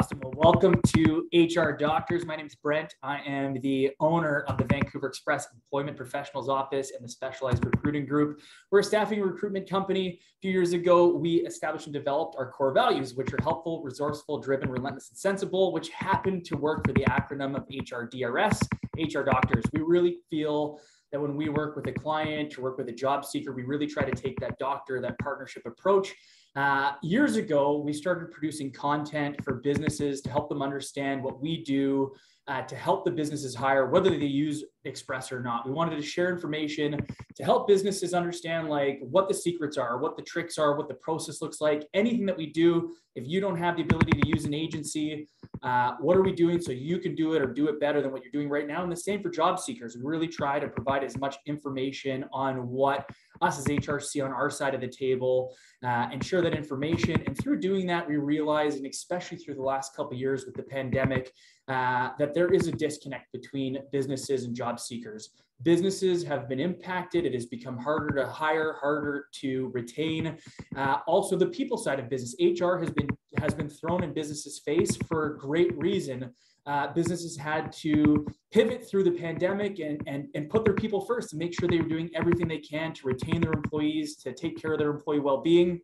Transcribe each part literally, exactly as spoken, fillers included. Awesome. Well, welcome to H R Doctors. My name is Brent. I am the owner of the Vancouver Express Employment Professionals Office and the Specialized Recruiting Group. We're a staffing recruitment company. A few years ago, we established and developed our core values, which are helpful, resourceful, driven, relentless, and sensible, which happen to work for the acronym of H R D R S, H R Doctors. We really feel that when we work with a client or work with a job seeker, we really try to take that doctor, that partnership approach. Uh, years ago, we started producing content for businesses to help them understand what we do uh, to help the businesses hire, whether they use Express or not. We wanted to share information to help businesses understand like what the secrets are, what the tricks are, what the process looks like, anything that we do. If you don't have the ability to use an agency, uh, what are we doing so you can do it or do it better than what you're doing right now? And the same for job seekers. We really try to provide as much information on what us as H R see on our side of the table uh, and share that information. And through doing that, we realized, and especially through the last couple of years with the pandemic, uh, that there is a disconnect between businesses and job seekers. Businesses have been impacted. It has become harder to hire, harder to retain. Uh, also, the people side of business, H R has been has been thrown in businesses' face for great reason. Uh, businesses had to pivot through the pandemic and, and, and put their people first and make sure they were doing everything they can to retain their employees, to take care of their employee well-being.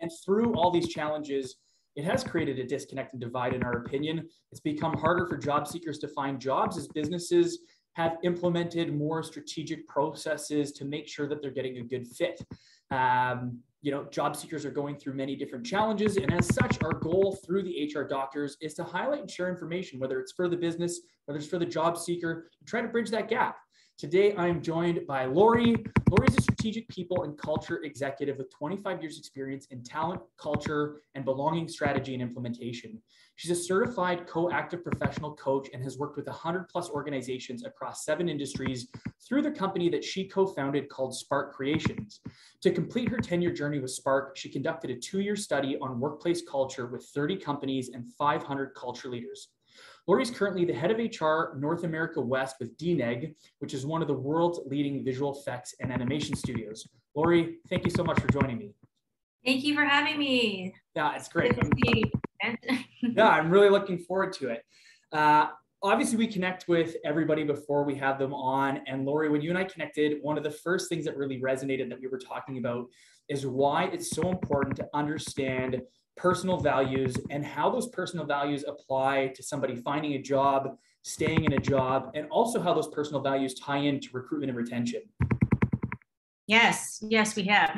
And through all these challenges, it has created a disconnect and divide, in our opinion. It's become harder for job seekers to find jobs as businesses have implemented more strategic processes to make sure that they're getting a good fit. Um, You know, job seekers are going through many different challenges. And as such, our goal through the H R Doctors is to highlight and share information, whether it's for the business, whether it's for the job seeker, to try to bridge that gap. Today, I am joined by Lorie. Lorie is a strategic people and culture executive with twenty-five years experience in talent, culture, and belonging strategy and implementation. She's a certified co-active professional coach and has worked with one hundred plus organizations across seven industries through the company that she co-founded called Spark Creations. To complete her ten-year journey with Spark, she conducted a two-year study on workplace culture with thirty companies and five hundred culture leaders. Lorie is currently the head of H R North America West with D N E G, which is one of the world's leading visual effects and animation studios. Lorie, thank you so much for joining me. Thank you for having me. Yeah, it's great. Yeah, I'm really looking forward to it. Uh, Obviously, we connect with everybody before we have them on. And Lorie, when you and I connected, one of the first things that really resonated that we were talking about is why it's so important to understand personal values and how those personal values apply to somebody finding a job, staying in a job, and also how those personal values tie into recruitment and retention. Yes, yes, we have.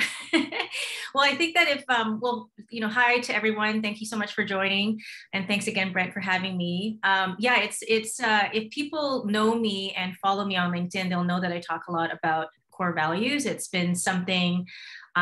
Well, I think that if, um, well, you know, hi to everyone. Thank you so much for joining. And thanks again, Brent, for having me. Um, yeah, it's, it's uh, if people know me and follow me on LinkedIn, they'll know that I talk a lot about core values. It's been something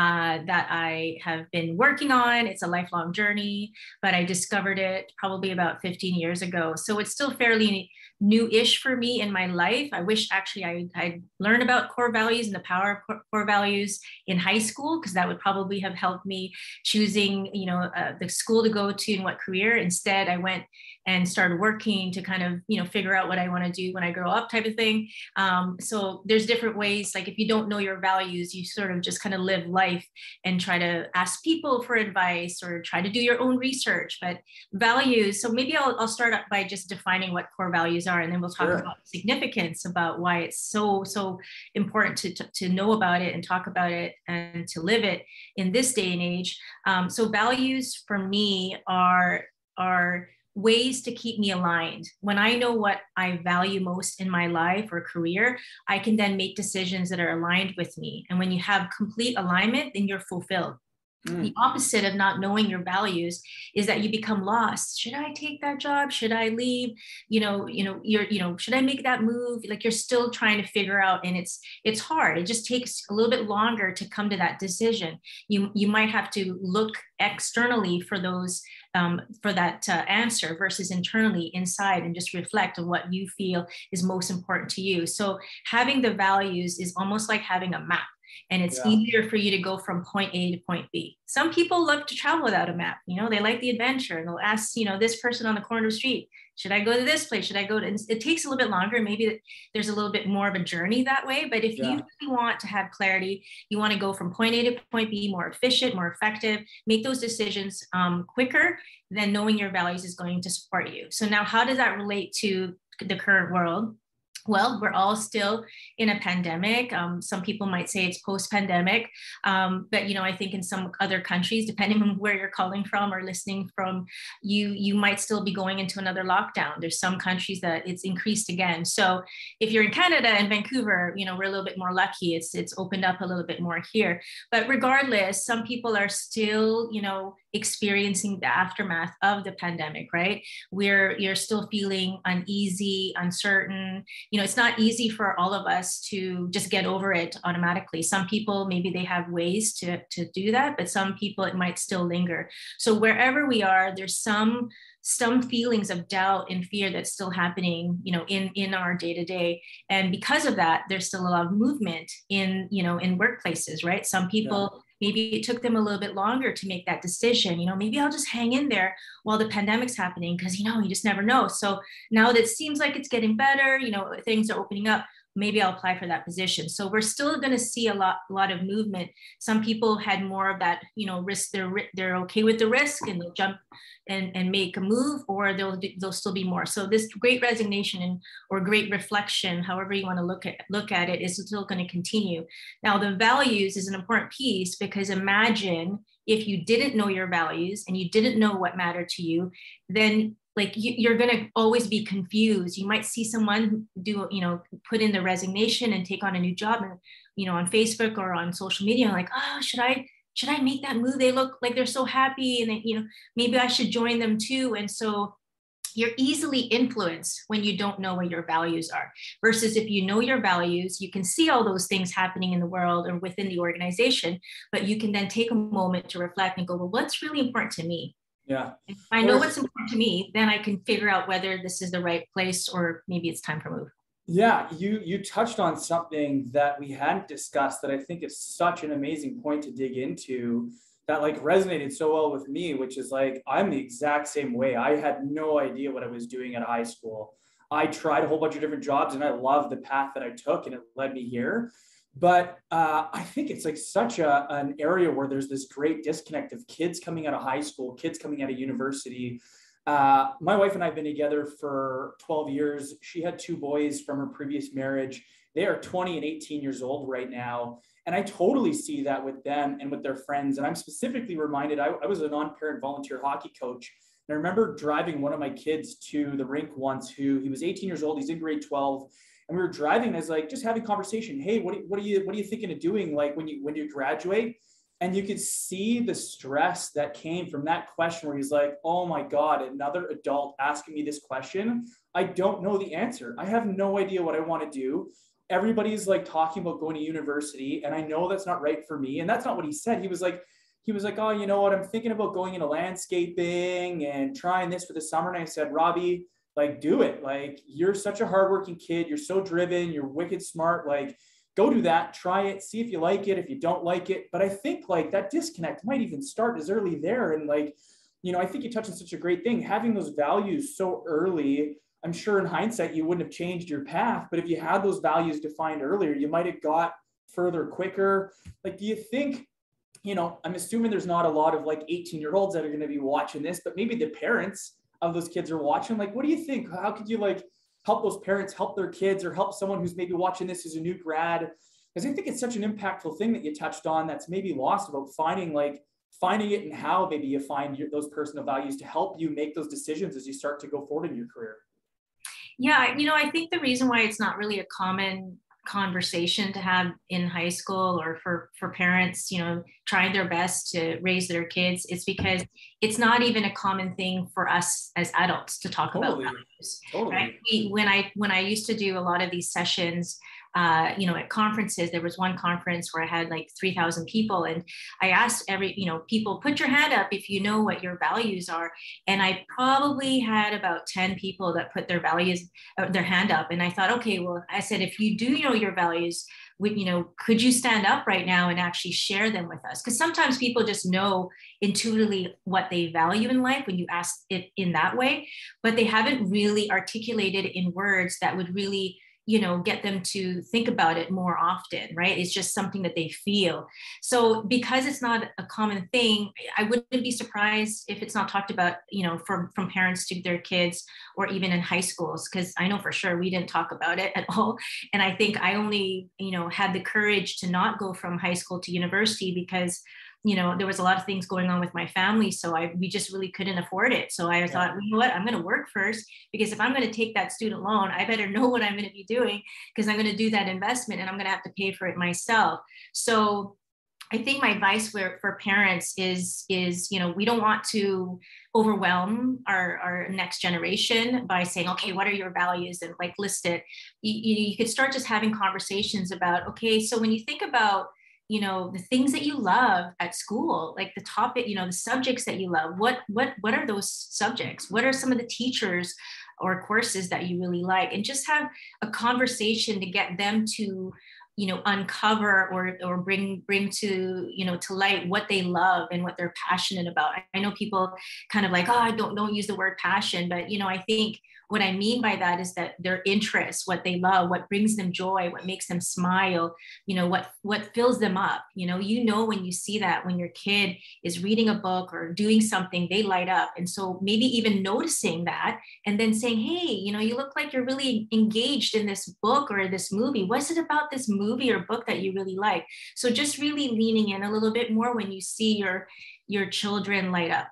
uh, that I have been working on. It's a lifelong journey, but I discovered it probably about fifteen years ago. So it's still fairly new-ish for me in my life. I wish actually I, I learned about core values and the power of core values in high school, because that would probably have helped me choosing, you know, uh, the school to go to and what career. Instead, I went and started working to kind of, you know, figure out what I want to do when I grow up type of thing. Um, so there's different ways, like if you don't know your values, you sort of just kind of live life and try to ask people for advice or try to do your own research, but values. So maybe I'll, I'll start out by just defining what core values are, and then we'll talk sure. about significance, about why it's so, so important to, to, to know about it and talk about it and to live it in this day and age. Um, so values for me are, are ways to keep me aligned. When I know what I value most in my life or career, I can then make decisions that are aligned with me. And when you have complete alignment, then you're fulfilled. The opposite of not knowing your values is that you become lost. Should I take that job? Should I leave? You know, you know, you're, you know, should I make that move? Like you're still trying to figure out, and it's, it's hard. It just takes a little bit longer to come to that decision. You, you might have to look externally for those, um, for that uh, answer versus internally inside, and just reflect on what you feel is most important to you. So having the values is almost like having a map. And it's yeah. easier for you to go from point A to point B. Some people love to travel without a map. You know, they like the adventure, and they'll ask, you know, this person on the corner of the street, should I go to this place? Should I go to, and it takes a little bit longer. Maybe there's a little bit more of a journey that way. But if yeah. you really want to have clarity, you want to go from point A to point B, more efficient, more effective, make those decisions um, quicker, then knowing your values is going to support you. So now how does that relate to the current world? Well, we're all still in a pandemic. Um, some people might say it's post-pandemic, um, but you know, I think in some other countries, depending on where you're calling from or listening from, you you might still be going into another lockdown. There's some countries that it's increased again. So if you're in Canada and Vancouver, you know, we're a little bit more lucky. It's it's opened up a little bit more here. But regardless, some people are still, you know, experiencing the aftermath of the pandemic, right? We're you're still feeling uneasy, uncertain. You know, it's not easy for all of us to just get over it automatically. Some people, maybe they have ways to, to do that, but some people it might still linger. So wherever we are, there's some some feelings of doubt and fear that's still happening, you know, in, in our day-to-day. And because of that, there's still a lot of movement in, you know, in workplaces, right? Some people, yeah. maybe it took them a little bit longer to make that decision. You know, maybe I'll just hang in there while the pandemic's happening, because, you know, you just never know. So now that it seems like it's getting better, you know, things are opening up, maybe I'll apply for that position. So we're still going to see a lot, a lot of movement. Some people had more of that, you know, risk. They're they're okay with the risk and they'll jump and, and make a move, or they'll they'll still be more. So this great resignation and or great reflection, however you want to look at look at it, is still going to continue. Now the values is an important piece, because imagine if you didn't know your values and you didn't know what mattered to you, then like you're going to always be confused. You might see someone do, you know, put in the resignation and take on a new job, and, you know, on Facebook or on social media, like, oh, should I, should I make that move? They look like they're so happy, and they, you know, maybe I should join them too. And so you're easily influenced when you don't know what your values are, versus if you know your values, you can see all those things happening in the world or within the organization, but you can then take a moment to reflect and go, well, what's really important to me? Yeah. If I know what's important to me, then I can figure out whether this is the right place or maybe it's time for a move. Yeah, you you touched on something that we hadn't discussed that I think is such an amazing point to dig into, that like resonated so well with me, which is like, I'm the exact same way. I had no idea what I was doing at high school. I tried a whole bunch of different jobs and I loved the path that I took and it led me here. But uh, I think it's like such a, an area where there's this great disconnect of kids coming out of high school, kids coming out of university. Uh, my wife and I have been together for twelve years. She had two boys from her previous marriage. They are twenty and eighteen years old right now. And I totally see that with them and with their friends. And I'm specifically reminded, I, I was a non-parent volunteer hockey coach. And I remember driving one of my kids to the rink once, who he was eighteen years old. He's in grade twelve. And we were driving and I was like, just having conversation. Hey, what, what are you, what are you thinking of doing? Like when you, when you graduate? And you could see the stress that came from that question, where he's like, oh my God, another adult asking me this question. I don't know the answer. I have no idea what I want to do. Everybody's like talking about going to university, and I know that's not right for me. And that's not what he said. He was like, he was like, oh, you know what? I'm thinking about going into landscaping and trying this for the summer. And I said, Robbie, like, do it. Like, you're such a hardworking kid. You're so driven. You're wicked smart. Like, go do that. Try it. See if you like it, if you don't like it. But I think like that disconnect might even start as early there. And like, you know, I think you touched on such a great thing, having those values so early. I'm sure in hindsight, you wouldn't have changed your path, but if you had those values defined earlier, you might've got further quicker. Like, do you think, you know, I'm assuming there's not a lot of like eighteen year olds that are going to be watching this, but maybe the parents of those kids are watching. Like, what do you think? How could you like help those parents help their kids, or help someone who's maybe watching this as a new grad? Because I think it's such an impactful thing that you touched on that's maybe lost, about finding like finding it and how maybe you find your, those personal values to help you make those decisions as you start to go forward in your career. Yeah, you know, I think the reason why it's not really a common conversation to have in high school, or for for parents, you know, trying their best to raise their kids, it's because it's not even a common thing for us as adults to talk totally. about values. Totally. Right? When I when I used to do a lot of these sessions, uh, you know, at conferences. There was one conference where I had like three thousand people, and I asked every, you know, people, put your hand up if you know what your values are. And I probably had about ten people that put their values, uh, their hand up. And I thought, okay, well, I said, if you do know your values, would, you know, could you stand up right now and actually share them with us? Because sometimes people just know intuitively what they value in life when you ask it in that way, but they haven't really articulated in words that would really, you know, get them to think about it more often, right? It's just something that they feel. So because it's not a common thing, I wouldn't be surprised if it's not talked about, you know, from, from parents to their kids, or even in high schools, because I know for sure we didn't talk about it at all. And I think I only, you know, had the courage to not go from high school to university because, you know, there was a lot of things going on with my family. So I, we just really couldn't afford it. So I yeah. thought, well, you know what, I'm going to work first, because if I'm going to take that student loan, I better know what I'm going to be doing, because I'm going to do that investment and I'm going to have to pay for it myself. So I think my advice for, for parents is, is, you know, we don't want to overwhelm our, our next generation by saying, okay, what are your values, and like list it. You, you, you could start just having conversations about, okay, so when you think about, you know, the things that you love at school, like the topic, you know, the subjects that you love, what, what, what are those subjects? What are some of the teachers or courses that you really like? And just have a conversation to get them to, you know, uncover or, or bring, bring to, you know, to light what they love and what they're passionate about. I know people kind of like, oh, I don't, don't use the word passion, but, you know, I think what I mean by that is that their interests, what they love, what brings them joy, what makes them smile, you know, what, what fills them up. You know, you know, when you see that, when your kid is reading a book or doing something, they light up. And so maybe even noticing that and then saying, hey, you know, you look like you're really engaged in this book or this movie. What's it about this movie or book that you really like? So just really leaning in a little bit more when you see your, your children light up.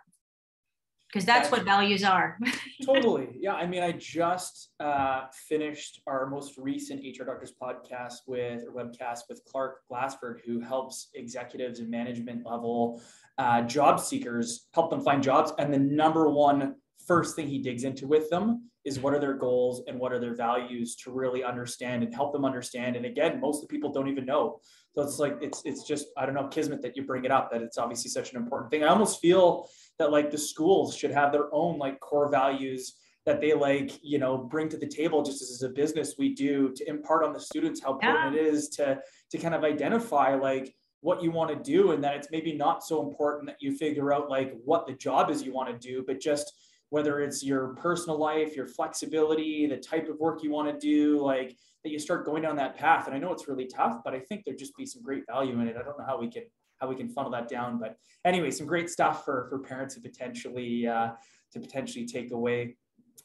Because that's what values are. Totally. Yeah. I mean, I just uh, finished our most recent H R Doctors podcast with, or webcast with Clark Glassford, who helps executives and management level uh, job seekers, help them find jobs. And the number one first thing he digs into with them is what are their goals and what are their values, to really understand and help them understand. And again, most of the people don't even know. So it's like, it's, it's just, I don't know, kismet that you bring it up, that it's obviously such an important thing. I almost feel that like the schools should have their own like core values that they like, you know, bring to the table, just as a business we do, to impart on the students how important yeah. it is to, to kind of identify like what you want to do, and that it's maybe not so important that you figure out like what the job is you want to do, but just whether it's your personal life, your flexibility, the type of work you want to do, like that you start going down that path. And I know it's really tough, but I think there'd just be some great value in it. I don't know how we can, how we can funnel that down, but anyway, some great stuff for, for parents to potentially, uh, to potentially take away.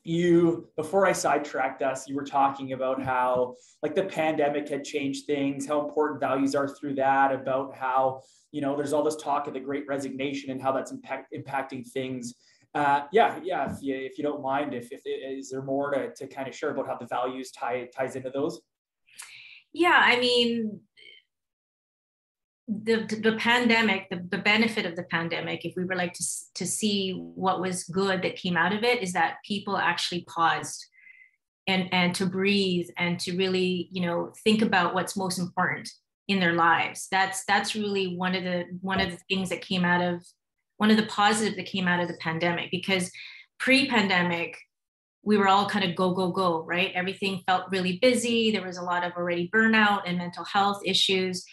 You, before I sidetracked us, you were talking about how like the pandemic had changed things, how important values are through that, about how, you know, there's all this talk of the great resignation and how that's impact, impacting things. Uh, yeah, yeah. If you, if you don't mind, if, if is there more to, to kind of share about how the values tie ties into those? Yeah, I mean, the the pandemic, the, the benefit of the pandemic, if we were like to to see what was good that came out of it, is that people actually paused and and to breathe and to really, you know, think about what's most important in their lives. That's that's really one of the one of the things that came out of. One of the positives that came out of the pandemic, because pre-pandemic, we were all kind of go, go, go, right? Everything felt really busy. There was a lot of already burnout and mental health issues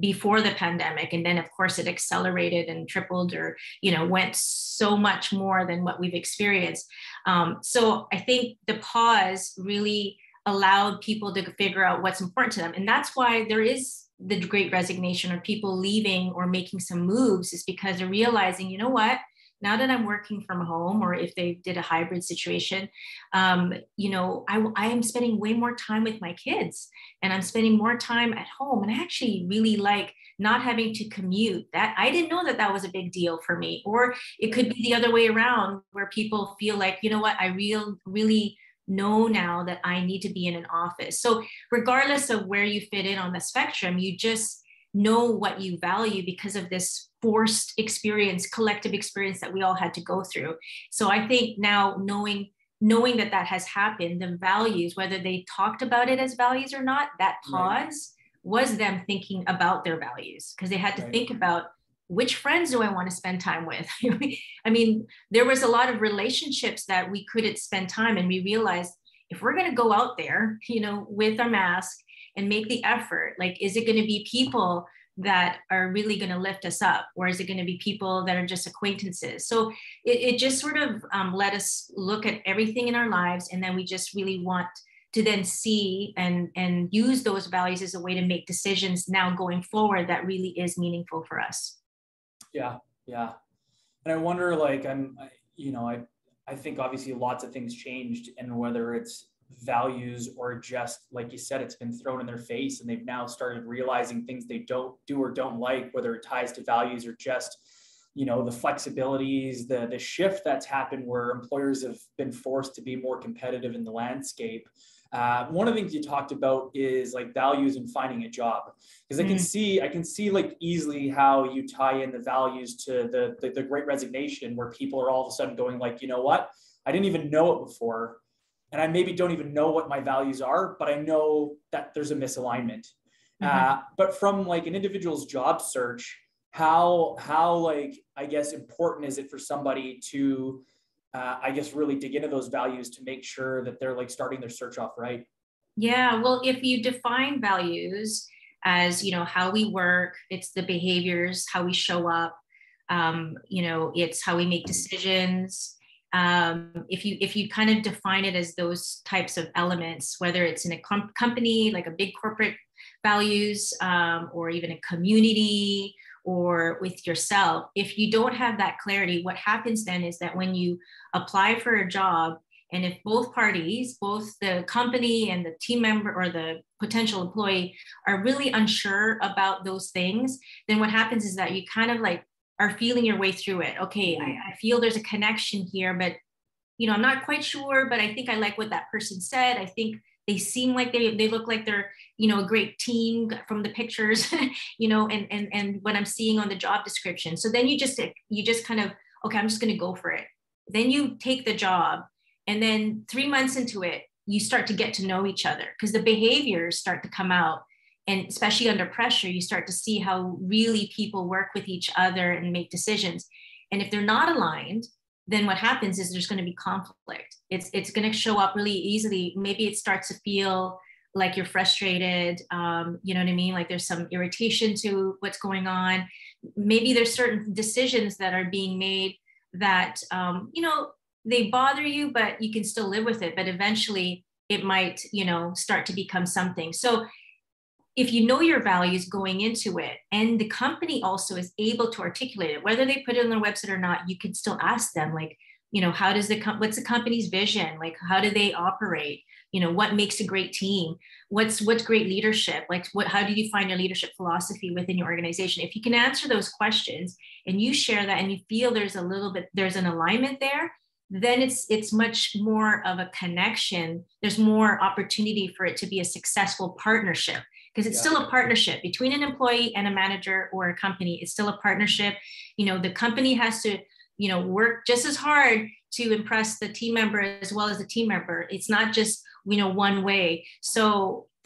before the pandemic. And then of course it accelerated and tripled, or, you know, went so much more than what we've experienced. Um, so I think the pause really allowed people to figure out what's important to them. And that's why there is the great resignation, or people leaving or making some moves, is because they're realizing, you know what, now that I'm working from home, or if they did a hybrid situation, um, you know, I, I am spending way more time with my kids, and I'm spending more time at home. And I actually really like not having to commute. That I didn't know that that was a big deal for me. Or it could be the other way around, where people feel like, you know what, I real, really know now that I need to be in an office. So regardless of where you fit in on the spectrum, you just know what you value because of this forced experience, collective experience that we all had to go through. So I think now knowing knowing that that has happened, the values, whether they talked about it as values or not, that pause right. was them thinking about their values, because they had to right. think about, which friends do I want to spend time with? I mean, there was a lot of relationships that we couldn't spend time, and we realized, if we're going to go out there, you know, with our mask and make the effort, like, is it going to be people that are really going to lift us up, or is it going to be people that are just acquaintances? So it, it just sort of um, let us look at everything in our lives, and then we just really want to then see and and use those values as a way to make decisions now going forward that really is meaningful for us. Yeah, yeah, and I wonder, like, I'm, I, you know, I. I think obviously lots of things changed, and whether it's values or just, like you said, it's been thrown in their face and they've now started realizing things they don't do or don't like, whether it ties to values or just, you know, the flexibilities, the, the shift that's happened where employers have been forced to be more competitive in the landscape. Uh, one of the things you talked about is like values and finding a job, because I can mm-hmm. see, I can see like easily how you tie in the values to the, the, the Great Resignation, where people are all of a sudden going like, you know what, I didn't even know it before. And I maybe don't even know what my values are, but I know that there's a misalignment. Mm-hmm. Uh, but from like an individual's job search, how, how like, I guess, important is it for somebody to Uh, I guess really dig into those values to make sure that they're like starting their search off right? Yeah, well, if you define values as, you know, how we work, it's the behaviors, how we show up, um, you know, it's how we make decisions. Um, if you if you kind of define it as those types of elements, whether it's in a com- company, like a big corporate values, um, or even a community, or with yourself, if you don't have that clarity, what happens then is that when you apply for a job, and if both parties, both the company and the team member or the potential employee, are really unsure about those things, then what happens is that you kind of like are feeling your way through it. Okay, I, I feel there's a connection here, but you know, I'm not quite sure, but I think I like what that person said. I think they seem like they, they look like they're, you know, a great team from the pictures, you know, and, and, and what I'm seeing on the job description. So then you just, you just kind of, okay, I'm just going to go for it. Then you take the job, and then three months into it, you start to get to know each other, because the behaviors start to come out, and especially under pressure, you start to see how really people work with each other and make decisions. And if they're not aligned, then what happens is there's going to be conflict. It's it's going to show up really easily. Maybe it starts to feel like you're frustrated. Um, you know what I mean? Like there's some irritation to what's going on. Maybe there's certain decisions that are being made that, um, you know, they bother you, but you can still live with it. But eventually it might, you know, start to become something. So if you know your values going into it, and the company also is able to articulate it, whether they put it on their website or not, you can still ask them, like, you know, how does the, com- what's the company's vision? Like, how do they operate? You know, what makes a great team? What's, what's great leadership? Like, what, how do you find your leadership philosophy within your organization? If you can answer those questions and you share that, and you feel there's a little bit, there's an alignment there, then it's it's much more of a connection. There's more opportunity for it to be a successful partnership, because it's yeah. still a partnership between an employee and a manager or a company. It's still a partnership. You know, the company has to, you know, work just as hard to impress the team member as well as the team member. It's not just, you know, one way. So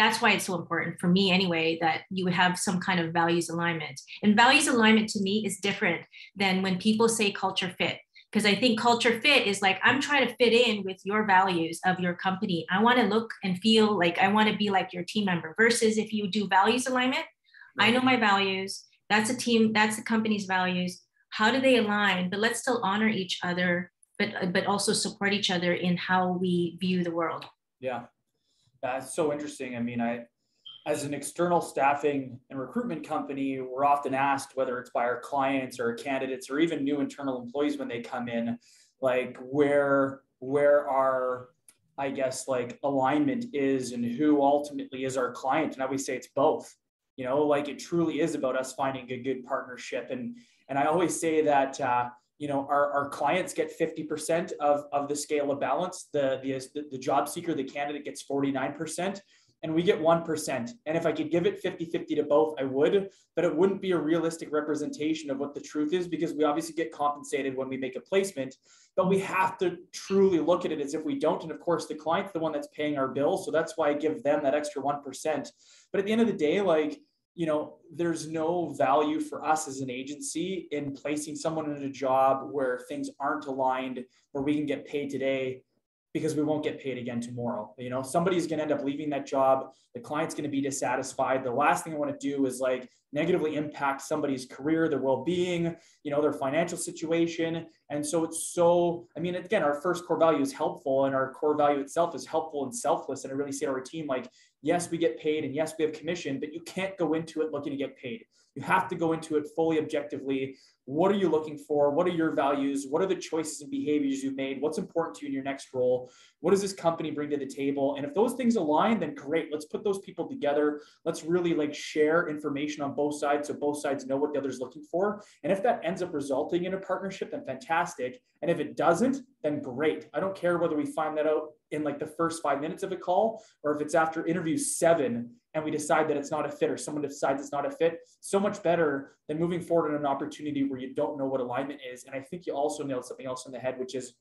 that's why it's so important for me anyway, that you would have some kind of values alignment. And values alignment to me is different than when people say culture fit. Because I think culture fit is like, I'm trying to fit in with your values of your company. I want to look and feel like I want to be like your team member, versus if you do values alignment, right. I know my values. That's a team. That's the company's values. How do they align? But let's still honor each other, but, but also support each other in how we view the world. Yeah. That's so interesting. I mean, I, as an external staffing and recruitment company, we're often asked, whether it's by our clients or our candidates or even new internal employees when they come in, like where, where our, I guess, like alignment is and who ultimately is our client. And I always say it's both, you know, like it truly is about us finding a good partnership. And, and I always say that, uh, you know, our, our clients get fifty percent of, of the scale of balance. The, the, the job seeker, the candidate gets forty-nine percent. and we get one percent. And if I could give it fifty fifty to both, I would, but it wouldn't be a realistic representation of what the truth is, because we obviously get compensated when we make a placement, but we have to truly look at it as if we don't. And of course, the client's the one that's paying our bill. So that's why I give them that extra one percent. But at the end of the day, like, you know, there's no value for us as an agency in placing someone in a job where things aren't aligned, where we can get paid today because we won't get paid again tomorrow. You know, somebody's going to end up leaving that job. The client's going to be dissatisfied. The last thing I want to do is like negatively impact somebody's career, their well-being, you know, their financial situation. And so it's so, I mean, again, our first core value is helpful, and our core value itself is helpful and selfless. And I really say to our team, like, yes, we get paid and yes, we have commission, but you can't go into it looking to get paid. You have to go into it fully objectively. What are you looking for? What are your values? What are the choices and behaviors you've made? What's important to you in your next role? What does this company bring to the table? And if those things align, then great. Let's put those people together. Let's really like share information on both sides, so both sides know what the other's looking for. And if that ends up resulting in a partnership, then fantastic. And if it doesn't, then great. I don't care whether we find that out in like the first five minutes of a call, or if it's after interview seven and we decide that it's not a fit, or someone decides it's not a fit. So much better than moving forward in an opportunity where you don't know what alignment is. And I think you also nailed something else on the head, which is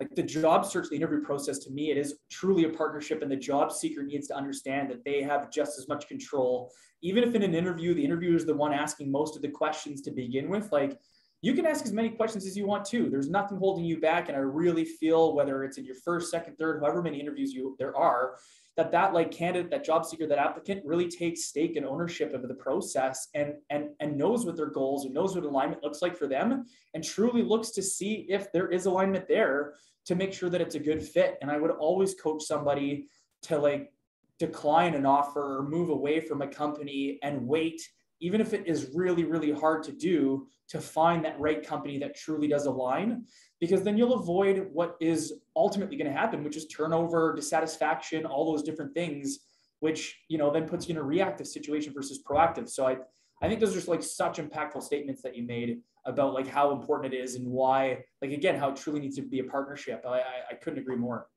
like the job search, the interview process, to me, it is truly a partnership, and the job seeker needs to understand that they have just as much control. Even if in an interview, the interviewer is the one asking most of the questions to begin with, like, you can ask as many questions as you want to. There's nothing holding you back. And I really feel, whether it's in your first, second, third, however many interviews you there are, that that like candidate, that job seeker, that applicant really takes stake and ownership of the process, and, and, and knows what their goals and knows what alignment looks like for them, and truly looks to see if there is alignment there to make sure that it's a good fit. And I would always coach somebody to like decline an offer or move away from a company and wait, even if it is really, really hard to do, to find that right company that truly does align, because then you'll avoid what is ultimately going to happen, which is turnover, dissatisfaction, all those different things, which, you know, then puts you in a reactive situation versus proactive. So I, I think those are just like such impactful statements that you made about like how important it is and why, like, again, how it truly needs to be a partnership. I, I, I couldn't agree more.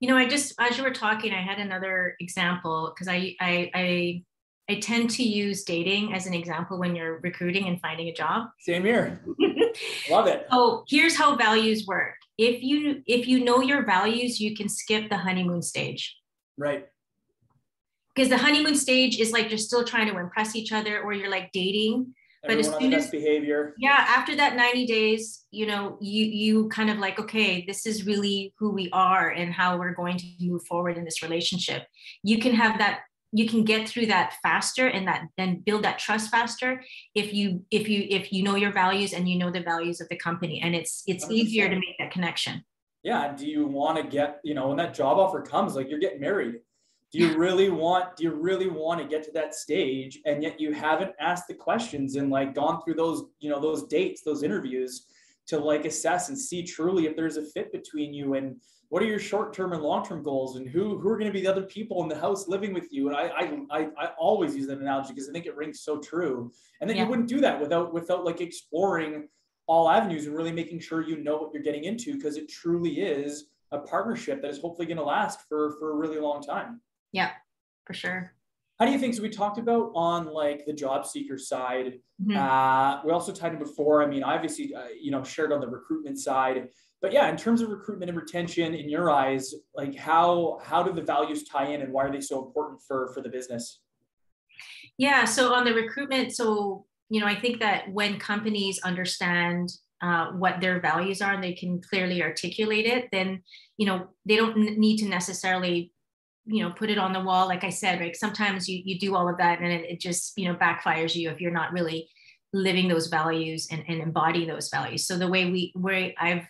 You know, I just, as you were talking, I had another example, because I, I, I, I tend to use dating as an example when you're recruiting and finding a job. Same here. Love it. So here's how values work. If you if you know your values, you can skip the honeymoon stage. Right. Because the honeymoon stage is like you're still trying to impress each other, or you're like dating. Everyone, but as soon as behavior. Yeah, after that ninety days, you know, you you kind of like, okay, this is really who we are and how we're going to move forward in this relationship. You can have that. You can get through that faster, and that and build that trust faster if you if you if you know your values and you know the values of the company, and it's it's one hundred percent easier to make that connection. Yeah. Do you want to get, you know, when that job offer comes, like you're getting married, do you really want do you really want to get to that stage, and yet you haven't asked the questions and like gone through those, you know, those dates, those interviews to like assess and see truly if there's a fit between you, and what are your short-term and long-term goals, and who, who are going to be the other people in the house living with you? And I, I, I, I always use that analogy because I think it rings so true. And then yeah. You wouldn't do that without, without like exploring all avenues and really making sure you know what you're getting into, because it truly is a partnership that is hopefully going to last for, for a really long time. Yeah, for sure. How do you think, so we talked about on like the job seeker side, mm-hmm. uh, we also tied in before, I mean, obviously, uh, you know, shared on the recruitment side, but yeah, in terms of recruitment and retention, in your eyes, like how, how do the values tie in, and why are they so important for, for the business? Yeah. So on the recruitment, so, you know, I think that when companies understand uh, what their values are and they can clearly articulate it, then, you know, they don't need to necessarily, you know, put it on the wall. Like I said, like sometimes you you do all of that and it, it just, you know, backfires you if you're not really living those values and, and embodying those values. So the way we, where I've,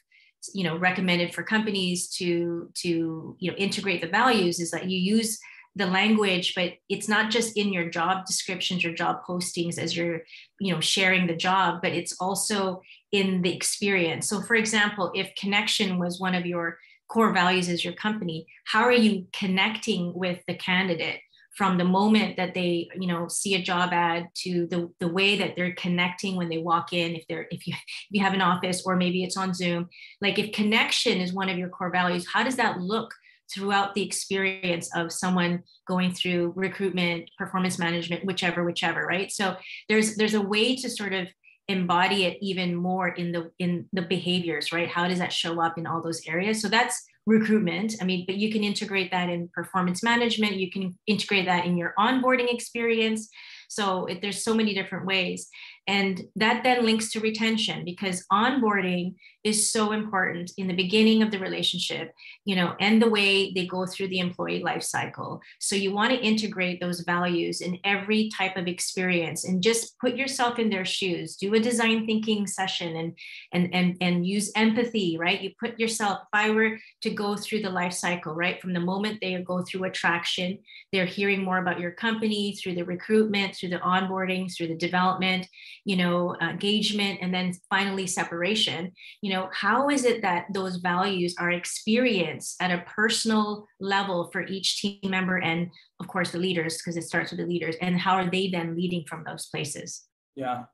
you know, recommended for companies to, to, you know, integrate the values is that you use the language, but it's not just in your job descriptions, your job postings as you're, you know, sharing the job, but it's also in the experience. So for example, if connection was one of your core values as your company, how are you connecting with the candidate from the moment that they, you know, see a job ad to the, the way that they're connecting when they walk in, if they're, if you, if you have an office, or maybe it's on Zoom, like if connection is one of your core values, how does that look throughout the experience of someone going through recruitment, performance management, whichever, whichever, right? So there's there's a way to sort of embody it even more in the in the behaviors, right? How does that show up in all those areas? So that's recruitment. I mean, but you can integrate that in performance management. You can integrate that in your onboarding experience. So it, there's so many different ways. And that then links to retention, because onboarding is so important in the beginning of the relationship, you know, and the way they go through the employee life cycle. So you want to integrate those values in every type of experience and just put yourself in their shoes, do a design thinking session and, and, and, and use empathy, right? You put yourself, if I were to go through the life cycle, right? From the moment they go through attraction, they're hearing more about your company through the recruitment, through the onboarding, through the development, you know, uh, engagement, and then finally separation. You know, how is it that those values are experienced at a personal level for each team member and, of course, the leaders, because it starts with the leaders, and how are they then leading from those places? Yeah,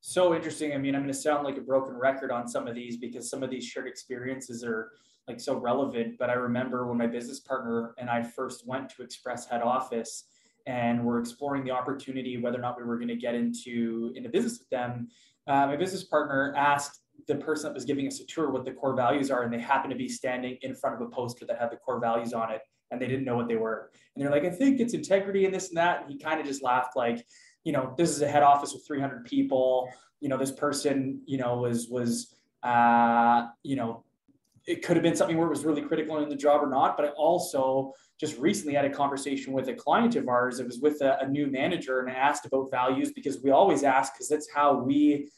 so interesting. I mean, I'm going to sound like a broken record on some of these because some of these shared experiences are like so relevant, but I remember when my business partner and I first went to Express head office, and we're exploring the opportunity, whether or not we were going to get into, into business with them. Uh, my business partner asked the person that was giving us a tour what the core values are, and they happened to be standing in front of a poster that had the core values on it, and they didn't know what they were. And they're like, I think it's integrity and this and that. And he kind of just laughed like, you know, this is a head office with three hundred people. You know, this person, you know, was, was uh, you know, it could have been something where it was really critical in the job or not. But I also just recently had a conversation with a client of ours. It was with a, a new manager, and I asked about values because we always ask, because that's how we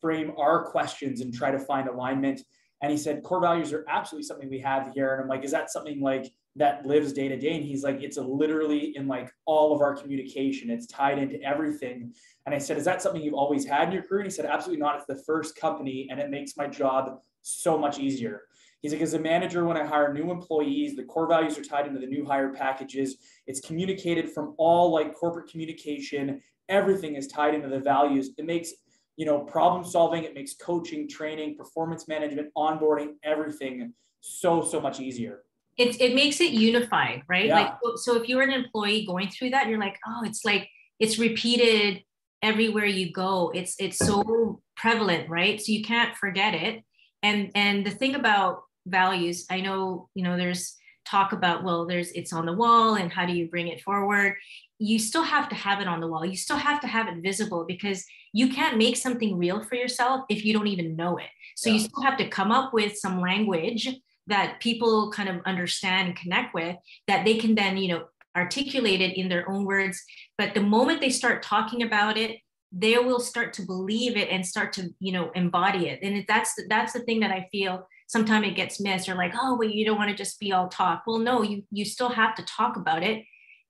frame our questions and try to find alignment. And he said, core values are absolutely something we have here. And I'm like, is that something like that lives day to day? And he's like, it's a literally in like all of our communication, it's tied into everything. And I said, is that something you've always had in your career? And he said, absolutely not. It's the first company, and it makes my job so much easier. He's like, as a manager, when I hire new employees, the core values are tied into the new hire packages. It's communicated from all like corporate communication. Everything is tied into the values. It makes, you know, problem solving. It makes coaching, training, performance management, onboarding, everything so, so much easier. It, it makes it unified, right? Yeah. Like, so if you're an employee going through that, you're like, oh, it's like, it's repeated everywhere you go. It's, it's so prevalent, right? So you can't forget it. And, and the thing about values, I know, you know, there's talk about, well, there's, it's on the wall and how do you bring it forward? You still have to have it on the wall. You still have to have it visible, because you can't make something real for yourself if you don't even know it. So yeah. You still have to come up with some language that people kind of understand and connect with, that they can then, you know, articulate it in their own words. But the moment they start talking about it, they will start to believe it and start to, you know, embody it. And that's, that's the thing that I feel sometimes it gets missed, or like, oh, well, you don't want to just be all talk. Well, no, you, you still have to talk about it.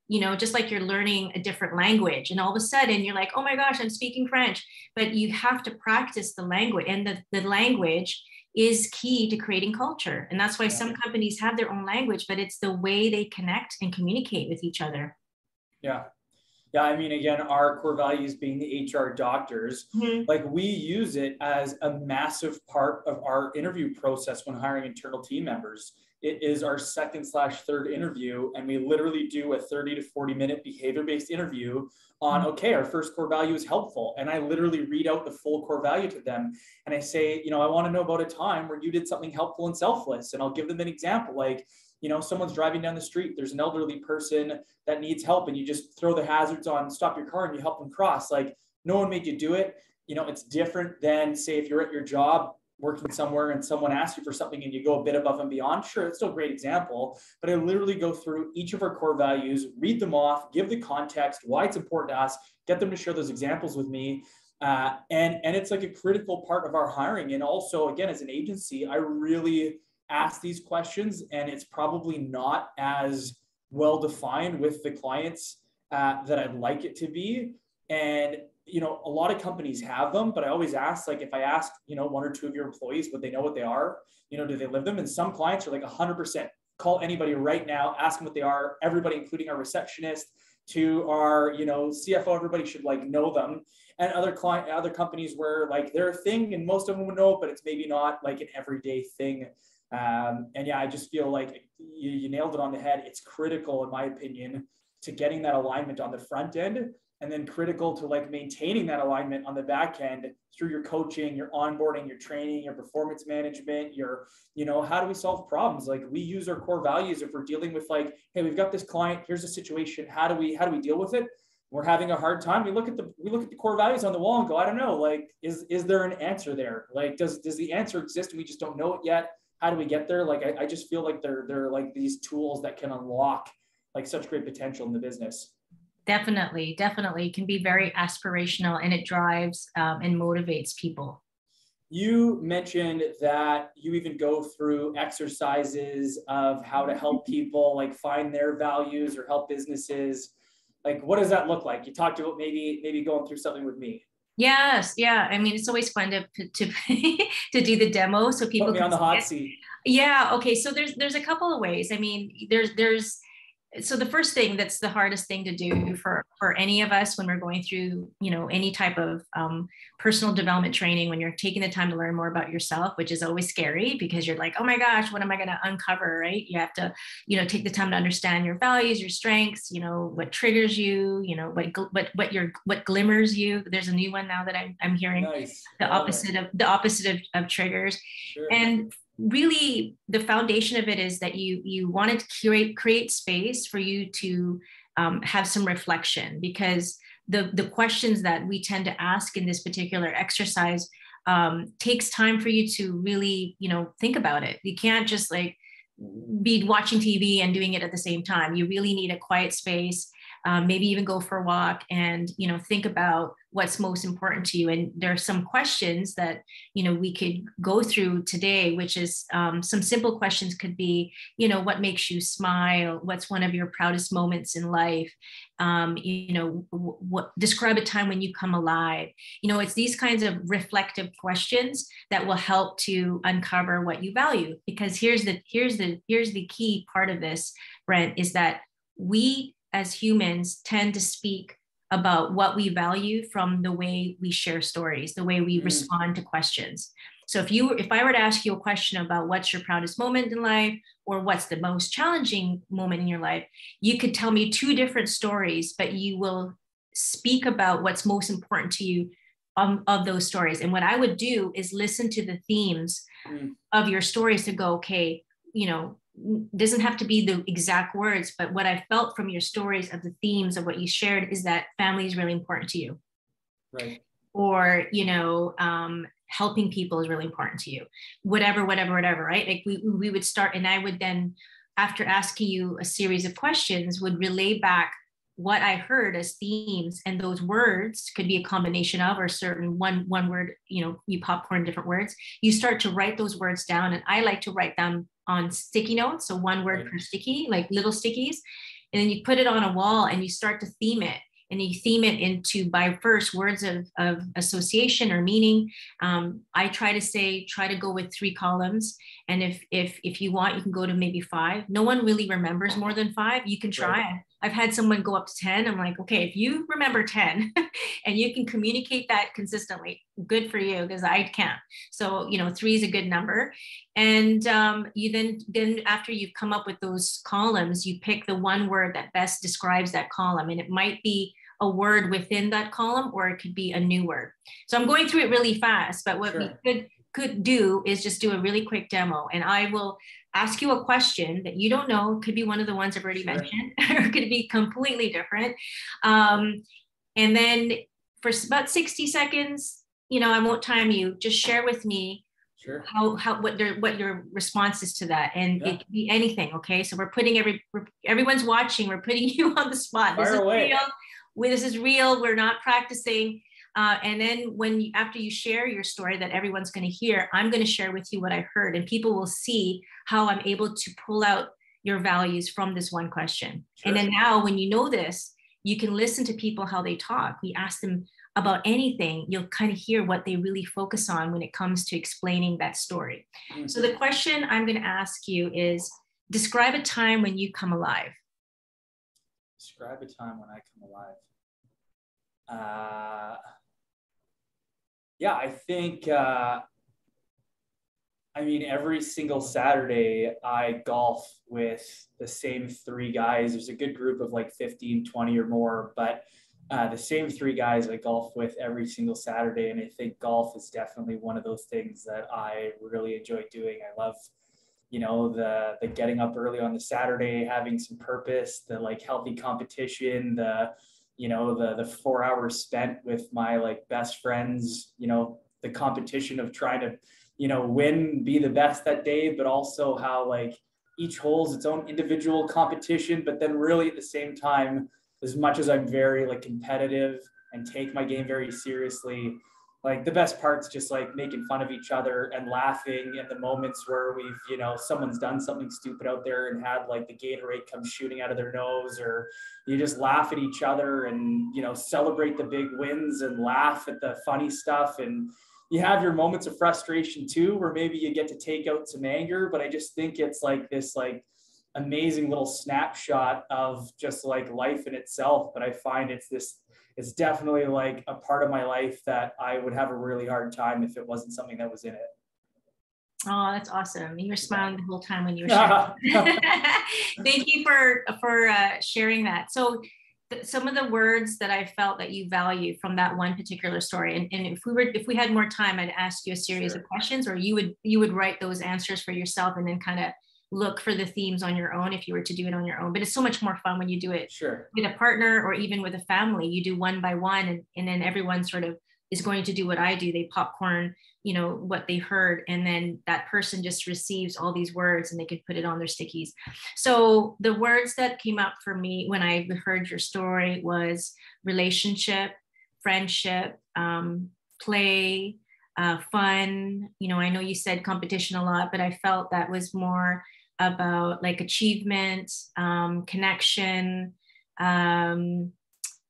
You know, just like you're learning a different language, and all of a sudden you're like, oh my gosh, I'm speaking French, but you have to practice the language, and the, the language is key to creating culture. And that's why yeah. some companies have their own language, but it's the way they connect and communicate with each other. Yeah. Yeah, I mean, again, our core values being the H R Doctors, mm-hmm. like we use it as a massive part of our interview process when hiring internal team members. It is our second slash third interview, and we literally do a thirty to forty minute behavior-based interview on, okay, our first core value is helpful. And I literally read out the full core value to them. And I say, you know, I want to know about a time where you did something helpful and selfless. And I'll give them an example, like, you know, someone's driving down the street, there's an elderly person that needs help, and you just throw the hazards on, stop your car, and you help them cross. Like, no one made you do it. You know, it's different than, say, if you're at your job working somewhere and someone asks you for something and you go a bit above and beyond. Sure, it's still a great example, but I literally go through each of our core values, read them off, give the context, why it's important to us, get them to share those examples with me. Uh, and, and it's like a critical part of our hiring. And also, again, as an agency, I really ask these questions, and it's probably not as well defined with the clients uh, that I'd like it to be. And, you know, a lot of companies have them, but I always ask, like, if I ask, you know, one or two of your employees, would they know what they are? You know, do they live them? And some clients are like one hundred percent, call anybody right now, ask them what they are. Everybody, including our receptionist to our, you know, C F O, everybody should like know them. And other client, other companies where like they're a thing and most of them would know, but it's maybe not like an everyday thing. Um, and yeah, I just feel like you, you nailed it on the head. It's critical, in my opinion, to getting that alignment on the front end, and then critical to like maintaining that alignment on the back end through your coaching, your onboarding, your training, your performance management, your, you know, how do we solve problems? Like, we use our core values. If we're dealing with like, hey, we've got this client, here's the situation. How do we, how do we deal with it? We're having a hard time. We look at the, we look at the core values on the wall and go, I don't know, like, is, is there an answer there? Like, does, does the answer exist? We just don't know it yet. How do we get there? Like, I, I just feel like they're, they're like these tools that can unlock like such great potential in the business. Definitely, definitely can be very aspirational, and it drives um, and motivates people. You mentioned that you even go through exercises of how to help people like find their values or help businesses. Like, what does that look like? You talked about maybe, maybe going through something with me. Yes. Yeah. I mean, it's always fun to, to, to do the demo. So people Put me can on the hot seat. Yeah. Okay. So there's, there's a couple of ways. I mean, there's, there's, so the first thing that's the hardest thing to do for, for any of us when we're going through, you know, any type of um, personal development training, when you're taking the time to learn more about yourself, which is always scary because you're like, oh my gosh, what am I going to uncover, right? You have to, you know, take the time to understand your values, your strengths, you know, what triggers you, you know, what, what, what your, what glimmers you. There's a new one now that I'm, I'm hearing. Nice. The opposite of, the opposite of, of triggers. Sure. And really, the foundation of it is that you you wanted to create create space for you to um, have some reflection, because the the questions that we tend to ask in this particular exercise um, takes time for you to really, you know, think about it. You can't just like be watching T V and doing it at the same time. You really need a quiet space. Um, maybe even go for a walk and, you know, think about what's most important to you. And there are some questions that, you know, we could go through today, which is um, some simple questions could be, you know, what makes you smile? What's one of your proudest moments in life? Um, you know, what, describe a time when you come alive. You know, it's these kinds of reflective questions that will help to uncover what you value. Because here's the, here's the, here's the key part of this, Brent, is that we as humans tend to speak about what we value from the way we share stories, the way we mm. respond to questions. So if you, if I were to ask you a question about what's your proudest moment in life, or what's the most challenging moment in your life, you could tell me two different stories, but you will speak about what's most important to you um, of those stories. And what I would do is listen to the themes mm. of your stories to go, okay, you know, doesn't have to be the exact words, but what I felt from your stories of the themes of what you shared is that family is really important to you. Right. Or, you know, um, helping people is really important to you, whatever, whatever, whatever, right? Like we, we would start, and I would then, after asking you a series of questions, would relay back what I heard as themes, and those words could be a combination of, or certain one, one word, you know, you popcorn different words, you start to write those words down. And I like to write them on sticky notes. So one word right. per sticky, like little stickies. And then you put it on a wall and you start to theme it. And you theme it into by first words of, of association or meaning. Um, I try to say, try to go with three columns. And if, if, if you want, you can go to maybe five. No one really remembers more than five. You can try right. it. I've had someone go up to ten. I'm like, okay, if you remember ten and you can communicate that consistently, good for you, because I can't. So, you know, three is a good number. And um, you then, then after you've come up with those columns, you pick the one word that best describes that column. And it might be a word within that column, or it could be a new word. So I'm going through it really fast, but what sure. we could, could do is just do a really quick demo. And I will ask you a question that you don't know. It could be one of the ones I've already sure. mentioned, or it could be completely different. Um, and then for about sixty seconds, you know, I won't time you, just share with me sure. how, how, what their, what your response is to that. And yeah. it could be anything. Okay. So we're putting every, we're, everyone's watching, we're putting you on the spot. Fire this is away. Real. We, this is real. We're not practicing. Uh, and then when you, after you share your story that everyone's going to hear, I'm going to share with you what I heard, and people will see how I'm able to pull out your values from this one question. Sure. And then now when you know this, you can listen to people how they talk. We ask them about anything. You'll kind of hear what they really focus on when it comes to explaining that story. Mm-hmm. So the question I'm going to ask you is, describe a time when you come alive. Describe a time when I come alive. Uh, yeah, I think, uh, I mean, every single Saturday I golf with the same three guys. There's a good group of like fifteen, twenty or more, but uh, the same three guys I golf with every single Saturday. And I think golf is definitely one of those things that I really enjoy doing. I love, you know, the, the getting up early on the Saturday, having some purpose, the like healthy competition, the, you know, the, the four hours spent with my like best friends, you know, the competition of trying to, you know, win, be the best that day, but also how like each hole's its own individual competition. But then really at the same time, as much as I'm very like competitive and take my game very seriously, like the best part's just like making fun of each other and laughing in the moments where we've, you know, someone's done something stupid out there and had like the Gatorade come shooting out of their nose, or you just laugh at each other and, you know, celebrate the big wins and laugh at the funny stuff. And you have your moments of frustration too, where maybe you get to take out some anger, but I just think it's like this like amazing little snapshot of just like life in itself. But I find it's this, it's definitely like a part of my life that I would have a really hard time if it wasn't something that was in it. Oh, that's awesome. You were smiling the whole time when you were sharing. Thank you for, for uh, sharing that. So some of the words that I felt that you value from that one particular story. And, and if we were, if we had more time, I'd ask you a series sure. of questions, or you would, you would write those answers for yourself and then kind of look for the themes on your own if you were to do it on your own. But it's so much more fun when you do it sure. with a partner or even with a family. You do one by one, and, and then everyone sort of is going to do what I do. They popcorn, you know, what they heard. And then that person just receives all these words and they can put it on their stickies. So the words that came up for me when I heard your story was relationship, friendship, um, play, uh, fun. You know, I know you said competition a lot, but I felt that was more about like achievement, um, connection, um,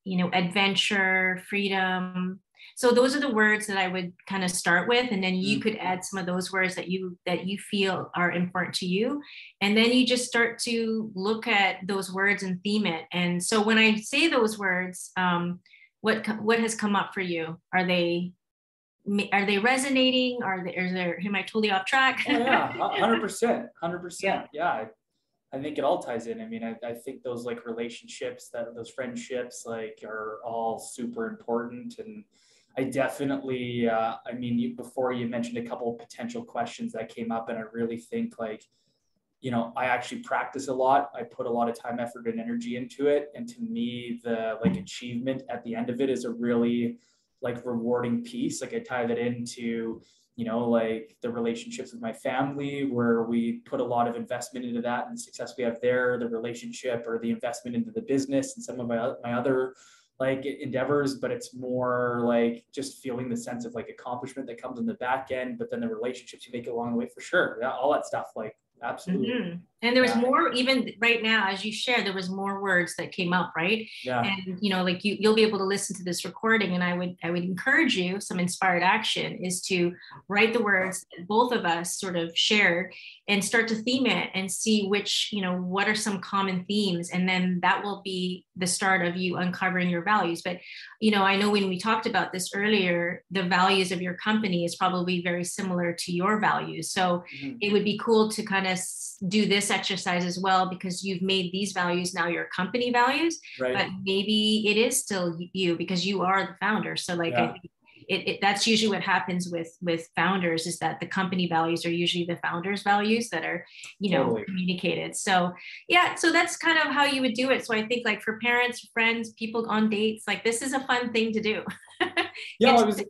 you know, adventure, freedom. So those are the words that I would kind of start with. And then you could add some of those words that you that you feel are important to you. And then you just start to look at those words and theme it. And so when I say those words, um, what what has come up for you? Are they are they resonating? Are they, is there, am I totally off track? Oh, yeah, one hundred percent, one hundred percent. Yeah, yeah I, I think it all ties in. I mean, I, I think those like relationships, that those friendships like are all super important. And I definitely, uh, I mean, you, before you mentioned a couple of potential questions that came up, and I really think like, you know, I actually practice a lot. I put a lot of time, effort, and energy into it. And to me, the like achievement at the end of it is a really like rewarding piece. Like I tie that into, you know, like the relationships with my family, where we put a lot of investment into that and success we have there, the relationship or the investment into the business and some of my, my other like endeavors, but it's more like just feeling the sense of like accomplishment that comes in the back end, but then the relationships you make along the way for sure. Yeah, all that stuff, like absolutely. Mm-hmm. And there was yeah. more, even right now, as you share, there was more words that came up, right? Yeah. And you know, like you, you'll be able to listen to this recording, and I would, I would encourage you, some inspired action is to write the words that both of us sort of shared and start to theme it and see which, you know, what are some common themes, and then that will be the start of you uncovering your values. But you know, I know when we talked about this earlier, the values of your company is probably very similar to your values. So mm-hmm. it would be cool to kind of do this exercise as well, because you've made these values now your company values, right. but maybe it is still you because you are the founder. So like yeah. I think it, it that's usually what happens with with founders, is that the company values are usually the founder's values that are, you know, totally. communicated. So yeah, so that's kind of how you would do it. So I think like for parents, friends, people on dates, like this is a fun thing to do. Yeah, I was,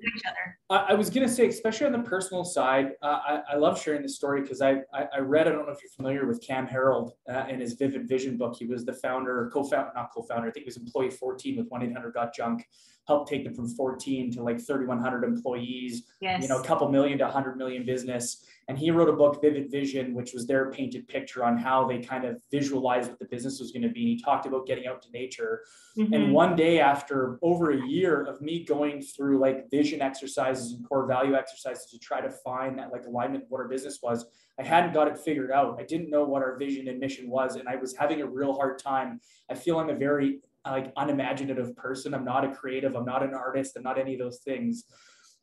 I was going to say, especially on the personal side, uh, I, I love sharing this story because I, I, I read, I don't know if you're familiar with Cam Herold uh, and his Vivid Vision book. He was the founder, co-founder, not co-founder, I think he was employee fourteen with one eight hundred got junk, helped take them from fourteen to like thirty-one hundred employees, yes. you know, a couple million to one hundred million business. And he wrote a book, Vivid Vision, which was their painted picture on how they kind of visualized what the business was going to be. And he talked about getting out to nature. Mm-hmm. And one day, after over a year of me going through like vision exercises and core value exercises to try to find that like alignment of what our business was, I hadn't got it figured out. I didn't know what our vision and mission was. And I was having a real hard time. I feel I'm a very like unimaginative person. I'm not a creative. I'm not an artist. I'm not any of those things.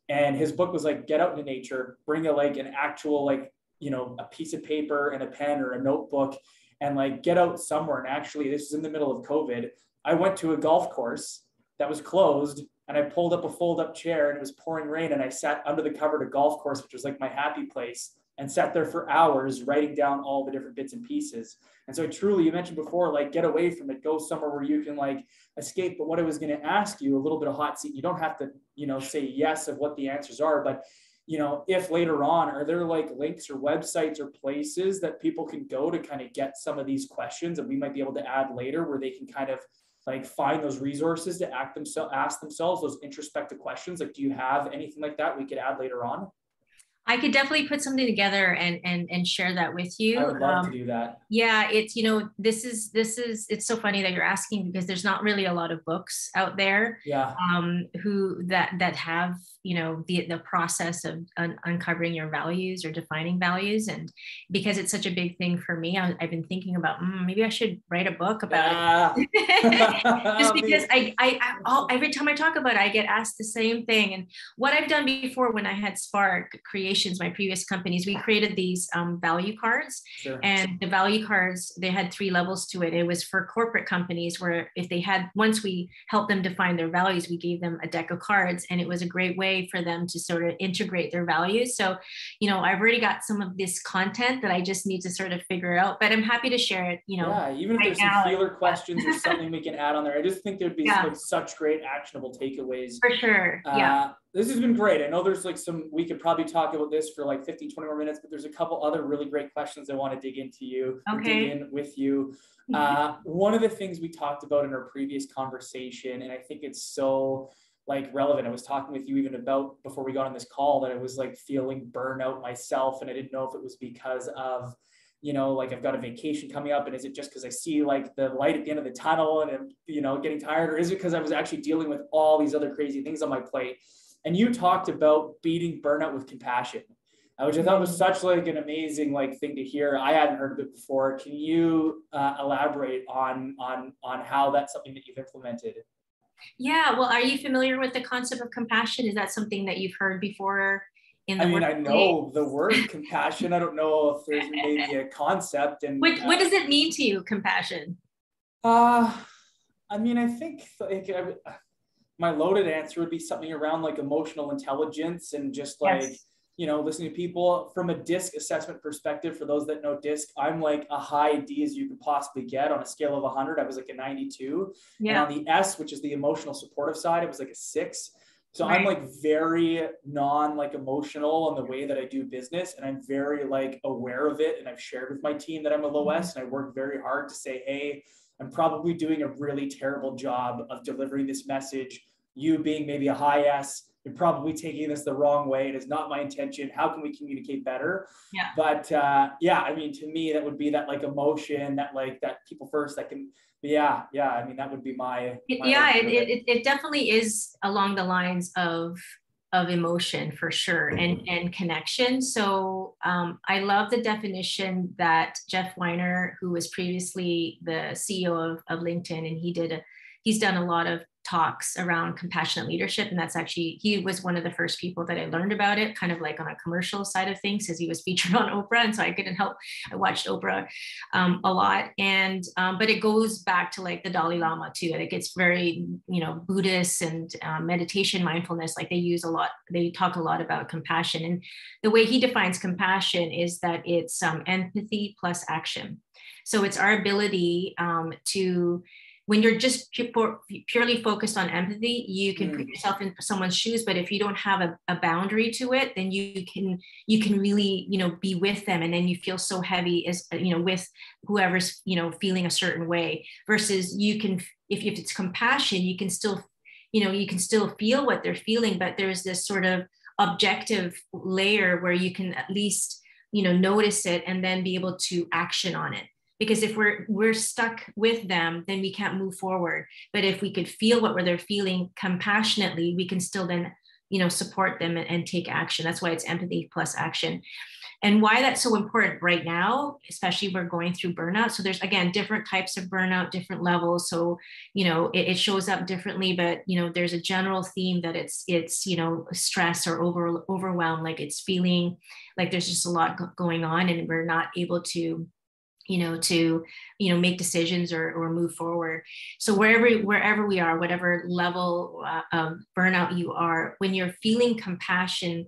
And his book was like, get out into nature, bring a like an actual like you know, a piece of paper and a pen or a notebook and like get out somewhere. And actually, this is in the middle of COVID. I went to a golf course that was closed and I pulled up a fold up chair and it was pouring rain. And I sat under the cover at a golf course, which was like my happy place, and sat there for hours writing down all the different bits and pieces. And so truly, you mentioned before, like get away from it, go somewhere where you can like escape. But what I was going to ask you, a little bit of hot seat, you don't have to, you know, say yes of what the answers are, but you know, if later on, are there like links or websites or places that people can go to kind of get some of these questions that we might be able to add later where they can kind of like find those resources to act themselves, ask themselves those introspective questions? Like, do you have anything like that we could add later on? I could definitely put something together and and and share that with you. I would love um, to do that. Yeah, it's, you know, this is, this is, it's so funny that you're asking because there's not really a lot of books out there yeah. um, who that, that have, you know, the, the process of un- uncovering your values or defining values. And because it's such a big thing for me, I, I've been thinking about, mm, maybe I should write a book about yeah. it. Just because I, I, I all, every time I talk about it, I get asked the same thing. And what I've done before when I had Spark Creation, my previous companies, we created these um, value cards. Sure. And the value cards, they had three levels to it. It was for corporate companies where if they had, once we helped them define their values, we gave them a deck of cards, and it was a great way for them to sort of integrate their values. So, you know, I've already got some of this content that I just need to sort of figure out, but I'm happy to share it, you know. Yeah, even if there's right some now. Feeler questions or something we can add on there. I just think there'd be yeah. like such great actionable takeaways. For sure, uh, yeah. This has been great. I know there's like some, we could probably talk about this for like fifteen, twenty more minutes, but there's a couple other really great questions I want to dig into you, okay. dig in with you. Uh, one of the things we talked about in our previous conversation, and I think it's so like relevant. I was talking with you even about before we got on this call that I was like feeling burnout myself. And I didn't know if it was because of, you know, like I've got a vacation coming up and is it just because I see like the light at the end of the tunnel and I'm, you know, getting tired, or is it because I was actually dealing with all these other crazy things on my plate? And you talked about beating burnout with compassion, which I thought was such like an amazing like thing to hear. I hadn't heard of it before. Can you uh, elaborate on, on, on how that's something that you've implemented? Yeah, well, are you familiar with the concept of compassion? Is that something that you've heard before? In the I mean, I know the word compassion. I don't know if there's maybe a concept. And What, what uh, does it mean to you, compassion? Uh, I mean, I think like I, I, my loaded answer would be something around like emotional intelligence and just like, yes. you know, listening to people from a DISC assessment perspective. For those that know DISC, I'm like a high D as you could possibly get on a scale of one hundred. I was like a ninety-two. Yeah. And on the S, which is the emotional supportive side, it was like a six. So right. I'm like very non like emotional on the way that I do business. And I'm very like aware of it. And I've shared with my team that I'm a low S, and I work very hard to say, hey, I'm probably doing a really terrible job of delivering this message. You being maybe a high S, you're probably taking this the wrong way. It is not my intention. How can we communicate better? Yeah. But uh, yeah, I mean, to me, that would be that like emotion, that like that people first, that can, yeah, yeah. I mean, that would be my. my yeah, it, it it definitely is along the lines of of emotion for sure, and and connection. So um, I love the definition that Jeff Weiner, who was previously the C E O of, of LinkedIn, and he did a, he's done a lot of talks around compassionate leadership. And that's actually, he was one of the first people that I learned about it, kind of like on a commercial side of things, because he was featured on Oprah. And so I couldn't help, I watched Oprah um, a lot. And, um, but it goes back to like the Dalai Lama too. And it gets very, you know, Buddhist and um, meditation, mindfulness, like they use a lot, they talk a lot about compassion. And the way he defines compassion is that it's um, empathy plus action. So it's our ability um, to, when you're just pure, purely focused on empathy, you can mm. put yourself in someone's shoes. But if you don't have a, a boundary to it, then you can you can really, you know, be with them, and then you feel so heavy as, you know, with whoever's, you know, feeling a certain way. Versus you can, if, if it's compassion, you can still, you know, you can still feel what they're feeling, but there's this sort of objective layer where you can at least, you know, notice it and then be able to action on it. Because if we're we're stuck with them, then we can't move forward. But if we could feel what they're feeling compassionately, we can still then you know, support them and, and take action. That's why it's empathy plus action. And why that's so important right now, especially we're going through burnout. So there's, again, different types of burnout, different levels. So, you know, it, it shows up differently, but, you know, there's a general theme that it's, it's, you know, stress or over, overwhelm, like it's feeling like there's just a lot going on and we're not able to, you know, to, you know, make decisions or, or move forward. So wherever, wherever we are, whatever level uh, of burnout you are, when you're feeling compassion,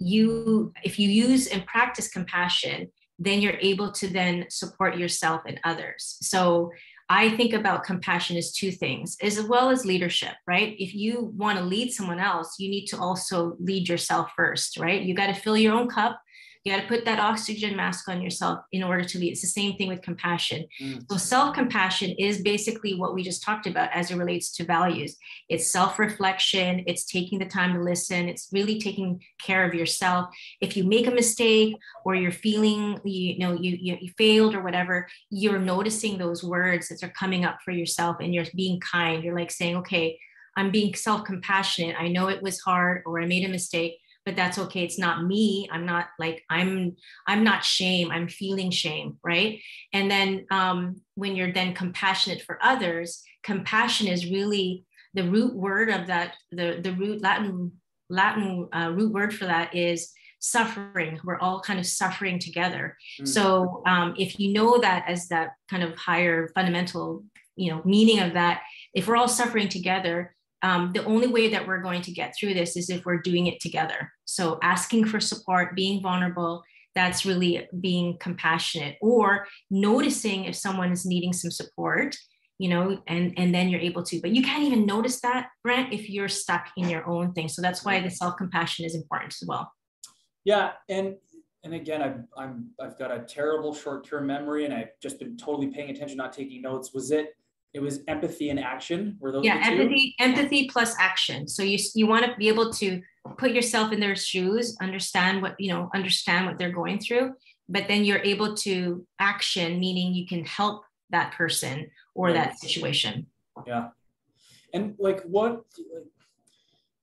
you, if you use and practice compassion, then you're able to then support yourself and others. So I think about compassion as two things, as well as leadership, right? If you want to lead someone else, you need to also lead yourself first, right? You got to fill your own cup. You got to put that oxygen mask on yourself in order to lead. It's the same thing with compassion. Mm. So self-compassion is basically what we just talked about as it relates to values. It's self-reflection. It's taking the time to listen. It's really taking care of yourself. If you make a mistake or you're feeling, you know, you, you, you failed or whatever, you're noticing those words that are coming up for yourself and you're being kind. You're like saying, okay, I'm being self-compassionate. I know it was hard or I made a mistake, but that's okay. It's not me. I'm not like, I'm, I'm not shame. I'm feeling shame. Right. And then um, when you're then compassionate for others, compassion is really the root word of that. The, the root Latin, Latin uh, root word for that is suffering. We're all kind of suffering together. Mm-hmm. So um, if you know that as that kind of higher fundamental, you know, meaning of that, if we're all suffering together, Um, the only way that we're going to get through this is if we're doing it together. So asking for support, being vulnerable, that's really being compassionate, or noticing if someone is needing some support, you know, and, and then you're able to, but you can't even notice that, Brent, if you're stuck in your own thing. So that's why the self-compassion is important as well. Yeah. And, and again, I've, I'm, I've got a terrible short-term memory and I've just been totally paying attention, not taking notes. Was it It was empathy and action. Were those yeah, the two? empathy, empathy plus action. So you you want to be able to put yourself in their shoes, understand what you know, understand what they're going through, but then you're able to action, meaning you can help that person or right. that situation. Yeah, and like what?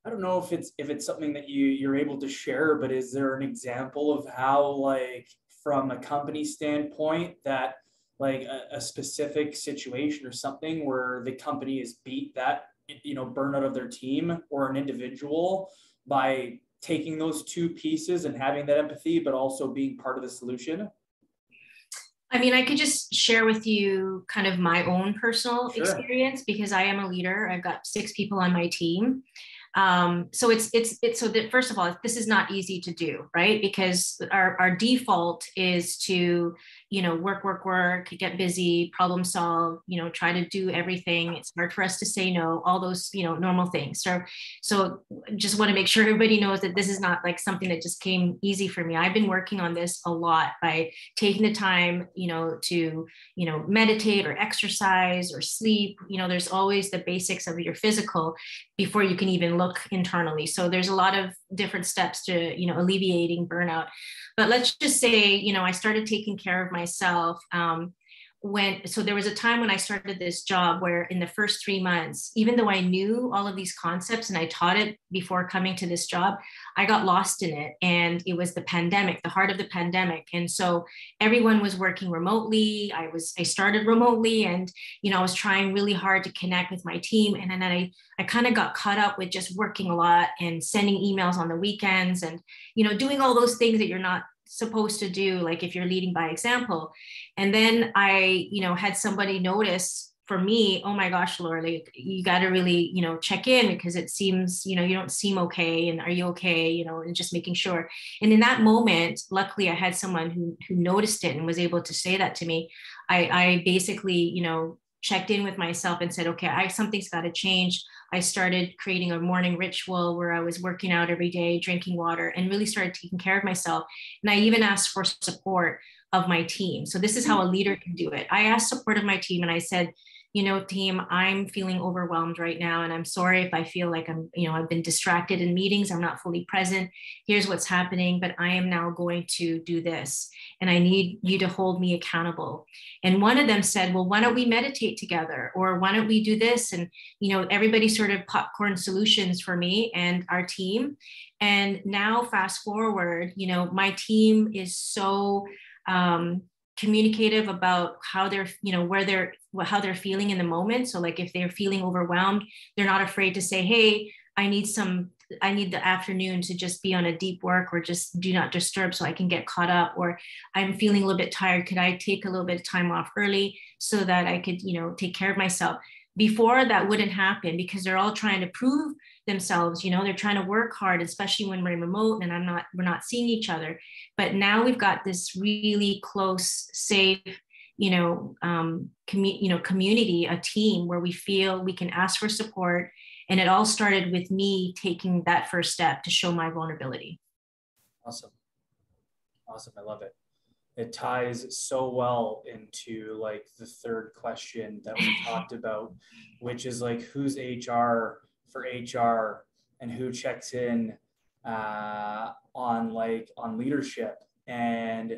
I don't know if it's if it's something that you you're able to share, but is there an example of how, like, from a company standpoint, that like a, a specific situation or something where the company has beat that, you know, burnout of their team or an individual by taking those two pieces and having that empathy, but also being part of the solution? I mean, I could just share with you kind of my own personal sure. experience, because I am a leader. I've got six people on my team. Um, so it's, it's, it's, so that first of all, this is not easy to do, right? Because our, our default is to, you know, work, work, work, get busy, problem solve, you know, try to do everything. It's hard for us to say no, all those, you know, normal things. So, so just want to make sure everybody knows that this is not like something that just came easy for me. I've been working on this a lot by taking the time, you know, to, you know, meditate or exercise or sleep. You know, there's always the basics of your physical before you can even look internally. So there's a lot of different steps to, you know, alleviating burnout. But let's just say, you know, I started taking care of myself um, when, so there was a time when I started this job where in the first three months, even though I knew all of these concepts and I taught it before coming to this job, I got lost in it. And it was the pandemic, the heart of the pandemic. And so everyone was working remotely. I was, I started remotely and, you know, I was trying really hard to connect with my team. And then I, I kind of got caught up with just working a lot and sending emails on the weekends and, you know, doing all those things that you're not supposed to do, like if you're leading by example. And then I, you know, had somebody notice for me, oh my gosh, Lorie, like, you got to really, you know, check in because it seems, you know, you don't seem okay. And are you okay? You know, and just making sure. And in that moment, luckily I had someone who, who noticed it and was able to say that to me. I, I basically, you know, checked in with myself and said, okay, I, something's got to change. I started creating a morning ritual where I was working out every day, drinking water, and really started taking care of myself. And I even asked for support of my team. So this is how a leader can do it. I asked support of my team and I said, you know, team, I'm feeling overwhelmed right now. And I'm sorry if I feel like I'm, you know, I've been distracted in meetings. I'm not fully present. Here's what's happening, but I am now going to do this. And I need you to hold me accountable. And one of them said, well, why don't we meditate together? Or why don't we do this? And, you know, everybody sort of popcorn solutions for me and our team. And now fast forward, you know, my team is so um, communicative about how they're, you know, where they're, how they're feeling in the moment. So like if they're feeling overwhelmed, they're not afraid to say, hey, I need some, I need the afternoon to just be on a deep work or just do not disturb so I can get caught up, or I'm feeling a little bit tired. Could I take a little bit of time off early so that I could, you know, take care of myself? Before, that wouldn't happen because they're all trying to prove themselves, you know, they're trying to work hard, especially when we're remote and I'm not, we're not seeing each other. But now we've got this really close, safe, you know, um, commu- you know, community, a team where we feel we can ask for support. And it all started with me taking that first step to show my vulnerability. Awesome. Awesome. I love it. It ties so well into like the third question that we talked about, which is like, who's H R for H R and who checks in uh, on like on leadership. And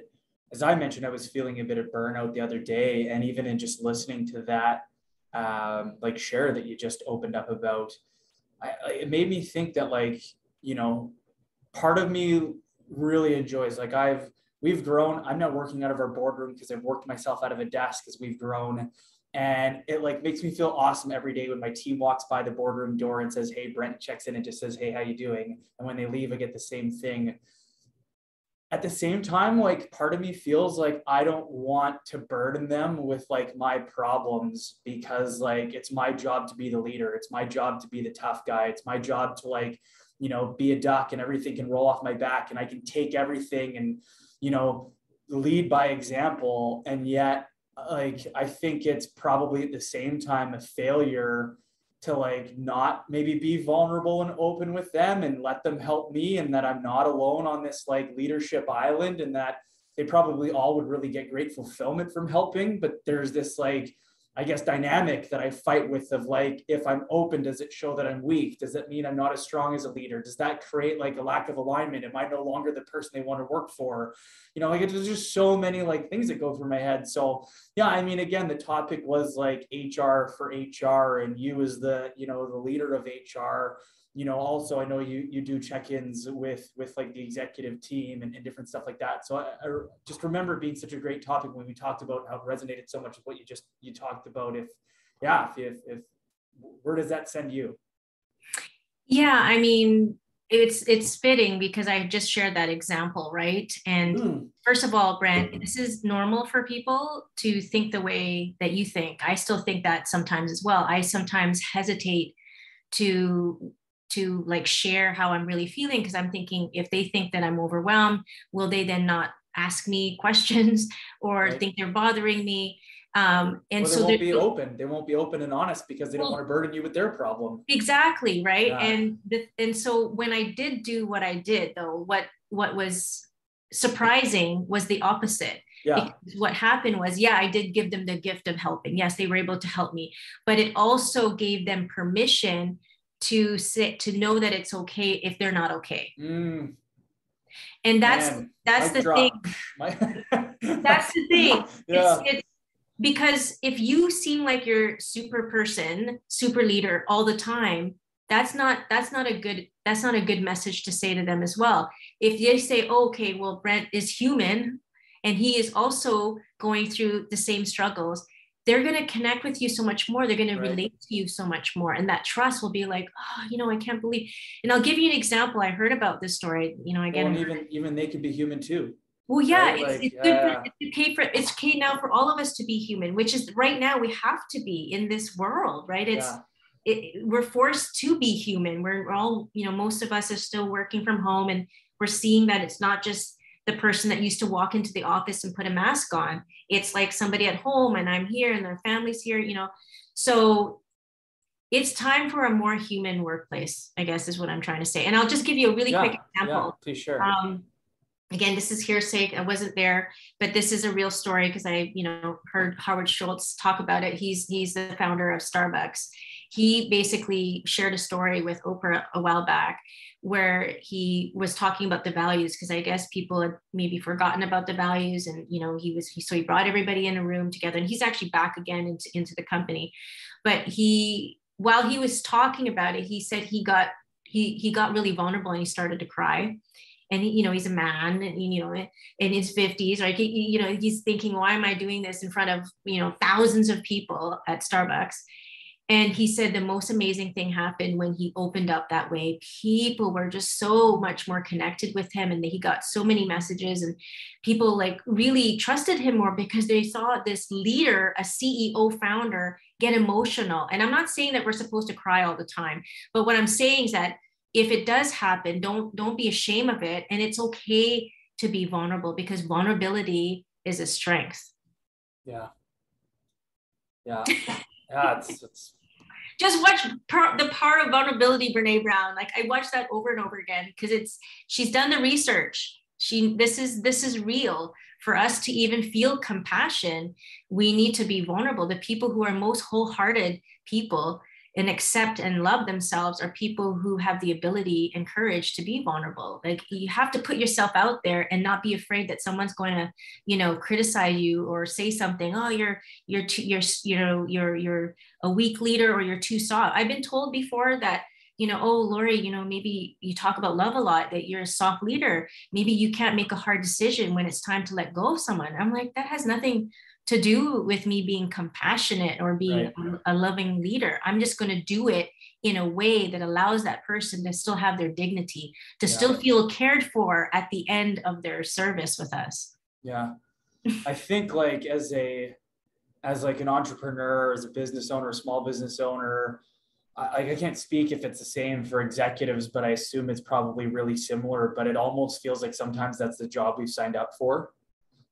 as I mentioned, I was feeling a bit of burnout the other day. And even in just listening to that, um, like share that you just opened up about, I, it made me think that like, you know, part of me really enjoys, like I've, we've grown. I'm not working out of our boardroom because I've worked myself out of a desk as we've grown. And it like makes me feel awesome every day when my team walks by the boardroom door and says, hey, Brent checks in and just says, hey, how you doing? And when they leave, I get the same thing. At the same time, like part of me feels like I don't want to burden them with like my problems because like it's my job to be the leader. It's my job to be the tough guy. It's my job to like, you know, be a duck and everything can roll off my back and I can take everything and, you know, lead by example. And yet, like, I think it's probably at the same time a failure to like not maybe be vulnerable and open with them and let them help me, and that I'm not alone on this like leadership island, and that they probably all would really get great fulfillment from helping. But there's this like, I guess, dynamic that I fight with of like, if I'm open, does it show that I'm weak? Does it mean I'm not as strong as a leader? Does that create like a lack of alignment? Am I no longer the person they want to work for? You know, like there's just so many like things that go through my head. So yeah, I mean, again, the topic was like H R for H R and you as the, you know, the leader of H R, you know, also I know you, you do check-ins with, with like the executive team and, and different stuff like that. So I, I just remember it being such a great topic when we talked about how it resonated so much with what you just, you talked about. If, yeah, if, if, where does that send you? Yeah. I mean, it's, it's fitting because I just shared that example. Right. And mm. first of all, Brent, this is normal for people to think the way that you think. I still think that sometimes as well. I sometimes hesitate to, to like share how I'm really feeling, because I'm thinking if they think that I'm overwhelmed, will they then not ask me questions or right. think they're bothering me? Um, and well, they so won't be open. They won't be open and honest because they well, don't want to burden you with their problem. Exactly. Right. Yeah. And, the, and so when I did do what I did though, what, what was surprising was the opposite. Yeah. What happened was, yeah, I did give them the gift of helping. Yes, they were able to help me, but it also gave them permission to sit, to know that it's okay if they're not okay. Mm. And that's, Man, that's, the thing. My- that's the thing. That's the thing. Because if you seem like you're super person, super leader all the time, that's not, that's not a good, that's not a good message to say to them as well. If they say, oh, okay, well, Brent is human and he is also going through the same struggles, they're going to connect with you so much more. They're going to right. relate to you so much more. And that trust will be like, oh, you know, I can't believe. And I'll give you an example. I heard about this story, you know, again, well, even, even they could be human too. Well, yeah, right? it's, like, it's, good uh, for, it's okay for, it's okay now for all of us to be human, which is right now we have to be in this world, right? It's, yeah. it, we're forced to be human. We're, we're all, you know, most of us are still working from home and we're seeing that it's not just the person that used to walk into the office and put a mask on. It's like somebody at home and I'm here and their family's here, you know? So it's time for a more human workplace, I guess is what I'm trying to say. And I'll just give you a really yeah, quick example. Yeah, please, sure. Um, Again, this is hearsay. I wasn't there, but this is a real story because I, you know, heard Howard Schultz talk about it. He's he's the founder of Starbucks. He basically shared a story with Oprah a while back where he was talking about the values, because I guess people had maybe forgotten about the values, and you know he was he, so he brought everybody in a room together, and he's actually back again into into the company. But he, while he was talking about it, he said he got he he got really vulnerable and he started to cry. And, you know, he's a man, and, you know, in his fifties, like, you know, he's thinking, why am I doing this in front of, you know, thousands of people at Starbucks? And he said the most amazing thing happened when he opened up that way. People were just so much more connected with him, and he got so many messages, and people like really trusted him more because they saw this leader, a C E O founder, get emotional. And I'm not saying that we're supposed to cry all the time, but what I'm saying is that if it does happen, don't don't be ashamed of it. And it's okay to be vulnerable, because vulnerability is a strength. Yeah. Yeah. Yeah. It's, it's... Just watch per, The Power of Vulnerability, Brene Brown. Like, I watched that over and over again because it's she's done the research. She this is this is real. For us to even feel compassion, we need to be vulnerable. The people who are most wholehearted people and accept and love themselves are people who have the ability and courage to be vulnerable. Like, you have to put yourself out there and not be afraid that someone's going to, you know, criticize you or say something. Oh, you're, you're, too, you're, you know, you're, you're a weak leader, or you're too soft. I've been told before that, you know, oh, Lorie, you know, maybe you talk about love a lot, that you're a soft leader. Maybe you can't make a hard decision when it's time to let go of someone. I'm like, that has nothing to do with me being compassionate or being right. a, a loving leader. I'm just going to do it in a way that allows that person to still have their dignity, to yeah. still feel cared for at the end of their service with us. Yeah. I think like as a, as like an entrepreneur, as a business owner, small business owner, I, I can't speak if it's the same for executives, but I assume it's probably really similar, but it almost feels like sometimes that's the job we've signed up for.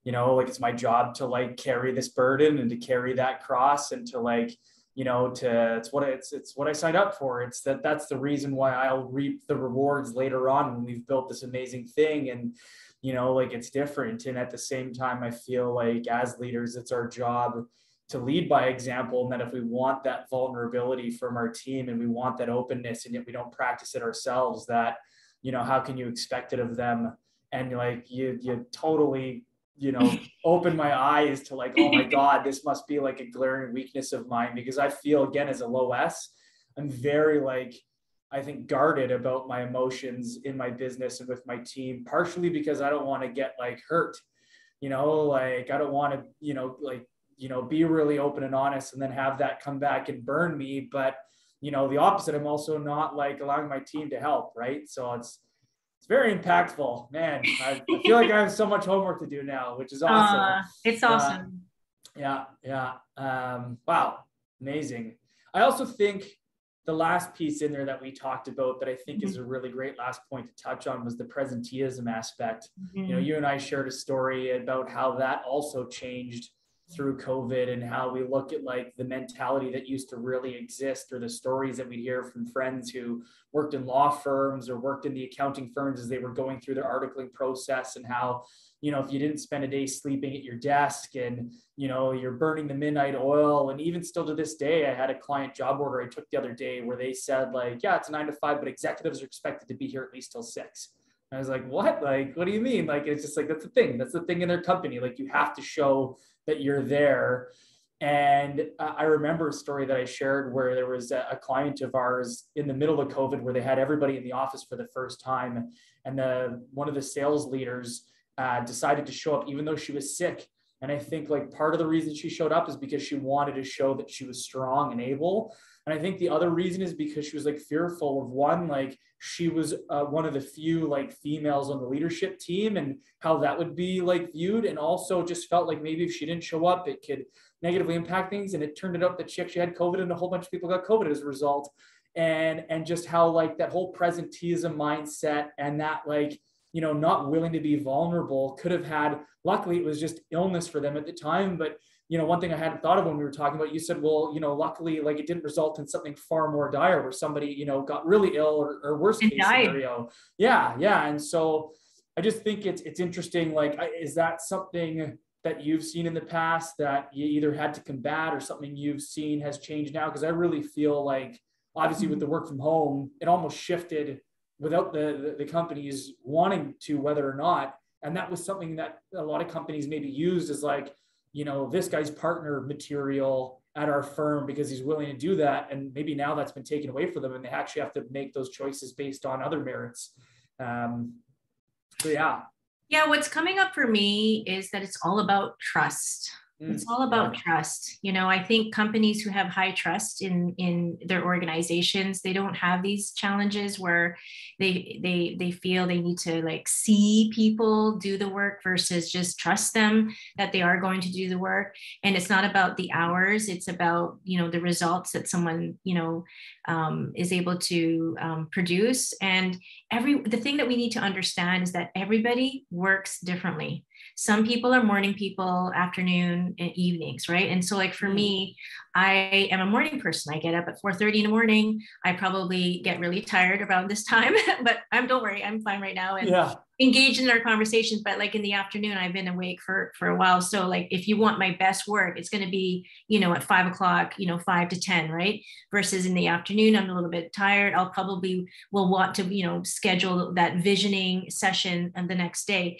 You know, like, it's my job to like carry this burden and to carry that cross and to like, you know, to it's what it's, it's what I signed up for. It's that that's the reason why I'll reap the rewards later on when we've built this amazing thing. And, you know, like, it's different. And at the same time, I feel like as leaders, it's our job to lead by example. And that if we want that vulnerability from our team and we want that openness, and yet we don't practice it ourselves, that, you know, how can you expect it of them? And like, you, you totally, you know, open my eyes to like, oh my God, this must be like a glaring weakness of mine, because I feel, again, as a low S, I'm very like, I think guarded about my emotions in my business and with my team, partially because I don't want to get like hurt, you know, like I don't want to, you know, like, you know, be really open and honest and then have that come back and burn me. But, you know, the opposite, I'm also not like allowing my team to help. Right. So it's, It's very impactful, man. I, I feel like I have so much homework to do now, which is awesome. Uh, it's awesome. Uh, yeah, yeah. Um, wow, amazing. I also think the last piece in there that we talked about that I think mm-hmm. is a really great last point to touch on was the presenteeism aspect. Mm-hmm. You know, you and I shared a story about how that also changed through COVID, and how we look at like the mentality that used to really exist, or the stories that we hear from friends who worked in law firms or worked in the accounting firms as they were going through their articling process, and how, you know, if you didn't spend a day sleeping at your desk and, you know, you're burning the midnight oil. And even still to this day, I had a client job order I took the other day where they said like, yeah, it's nine to five, but executives are expected to be here at least till six. And I was like, what? Like, what do you mean? Like, it's just like, that's the thing. That's the thing in their company. Like, you have to show that you're there. And uh, I remember a story that I shared where there was a, a client of ours in the middle of COVID where they had everybody in the office for the first time. And the, one of the sales leaders uh, decided to show up even though she was sick. And I think like part of the reason she showed up is because she wanted to show that she was strong and able. And I think the other reason is because she was like fearful of one, like she was uh, one of the few like females on the leadership team and how that would be like viewed. And also just felt like maybe if she didn't show up, it could negatively impact things. And it turned out that she actually had COVID and a whole bunch of people got COVID as a result. And, and just how like that whole presenteeism mindset and that like, you know, not willing to be vulnerable could have had, luckily it was just illness for them at the time. But, you know, one thing I hadn't thought of when we were talking about, you said, well, you know, luckily, like it didn't result in something far more dire where somebody, you know, got really ill or, or worst case scenario. Yeah. Yeah. And so I just think it's it's interesting. Like, is that something that you've seen in the past that you either had to combat, or something you've seen has changed now? Because I really feel like, obviously, with the work from home, it almost shifted without the, the, the companies wanting to, whether or not. And that was something that a lot of companies maybe used as like, you know, this guy's partner material at our firm because he's willing to do that. And maybe now that's been taken away from them, and they actually have to make those choices based on other merits. Um, so yeah. Yeah, what's coming up for me is that it's all about trust. It's all about trust. You know, I think companies who have high trust in, in their organizations, they don't have these challenges where they, they, they feel they need to like see people do the work versus just trust them that they are going to do the work. And it's not about the hours. It's about, you know, the results that someone, you know, um, is able to um, produce. And every, the thing that we need to understand is that everybody works differently. Some people are morning people, afternoon and evenings, right? And so like for me, I am a morning person. I get up at four thirty in the morning. I probably get really tired around this time, but I'm, don't worry, I'm fine right now and yeah. engaged in our conversations. But like in the afternoon, I've been awake for, for a while. So like, if you want my best work, it's going to be, you know, at five o'clock, you know, five to ten, right? Versus in the afternoon, I'm a little bit tired. I'll probably will want to, you know, schedule that visioning session and the next day.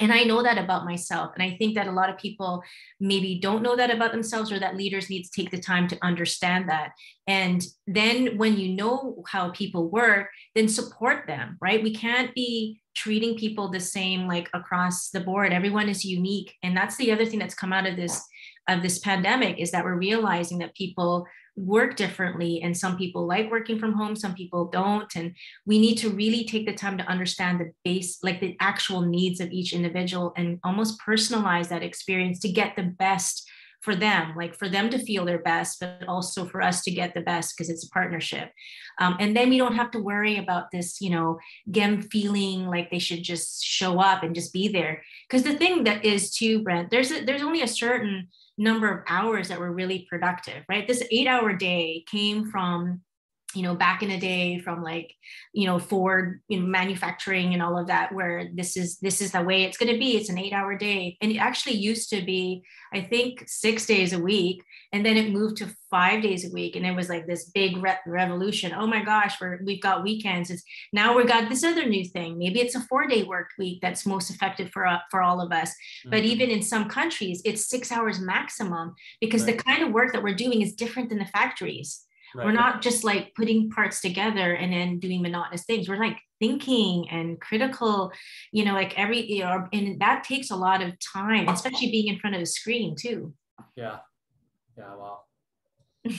And I know that about myself. And I think that a lot of people maybe don't know that about themselves, or that leaders need to take the time to understand that. And then when you know how people work, then support them, right? We can't be treating people the same, like across the board. Everyone is unique. And that's the other thing that's come out of this, of this pandemic, is that we're realizing that people work differently, and some people like working from home, some people don't, and we need to really take the time to understand the base, like the actual needs of each individual, and almost personalize that experience to get the best for them, like for them to feel their best, but also for us to get the best, because it's a partnership. Um, and then we don't have to worry about this, you know, them feeling like they should just show up and just be there. Because the thing that is too, Brent, there's a, there's only a certain number of hours that were really productive, right? This eight hour day came from, you know, back in the day from like, you know, Ford, you know, manufacturing and all of that, where this is, this is the way it's going to be. It's an eight hour day. And it actually used to be, I think, six days a week. And then it moved to five days a week. And it was like this big re- revolution. Oh my gosh, we're, we've got weekends. It's now we've got this other new thing. Maybe it's a four day work week that's most effective for, uh, for all of us. Mm-hmm. But even in some countries, it's six hours maximum, because right. the kind of work that we're doing is different than the factories. Right. We're not just like putting parts together and then doing monotonous things. We're like thinking and critical, you know, like every, you know, and that takes a lot of time, especially being in front of a screen too. Yeah. Yeah. Wow.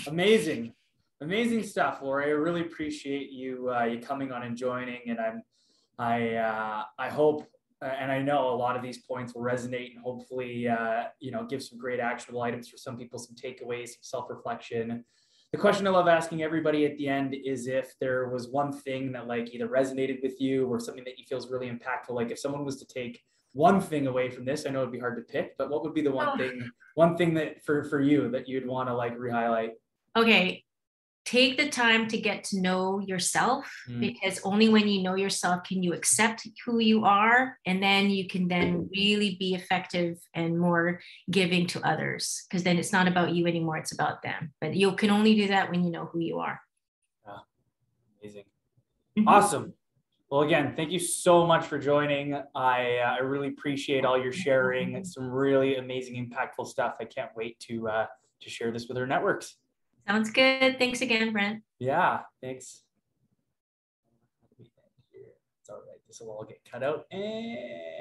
Amazing. Amazing stuff, Lorie. I really appreciate you, uh, you coming on and joining. And I'm, I, uh, I hope, uh, and I know a lot of these points will resonate and hopefully, uh, you know, give some great actionable items for some people, some takeaways, some self-reflection. The question I love asking everybody at the end is if there was one thing that like either resonated with you or something that you feel is really impactful. Like if someone was to take one thing away from this, I know it'd be hard to pick, but what would be the one oh. thing, one thing that for, for you that you'd want to like rehighlight? Okay. Take the time to get to know yourself, mm. because only when you know yourself can you accept who you are, and then you can then really be effective and more giving to others, because then it's not about you anymore, it's about them. But you can only do that when you know who you are. Yeah. Amazing. Mm-hmm. Awesome. Well, again, thank you so much for joining. I, uh, I really appreciate all your sharing. Mm-hmm. It's some really amazing, impactful stuff. I can't wait to uh, to share this with our networks. Sounds good. Thanks again, Brent. Yeah, thanks. It's all right. This will all get cut out. And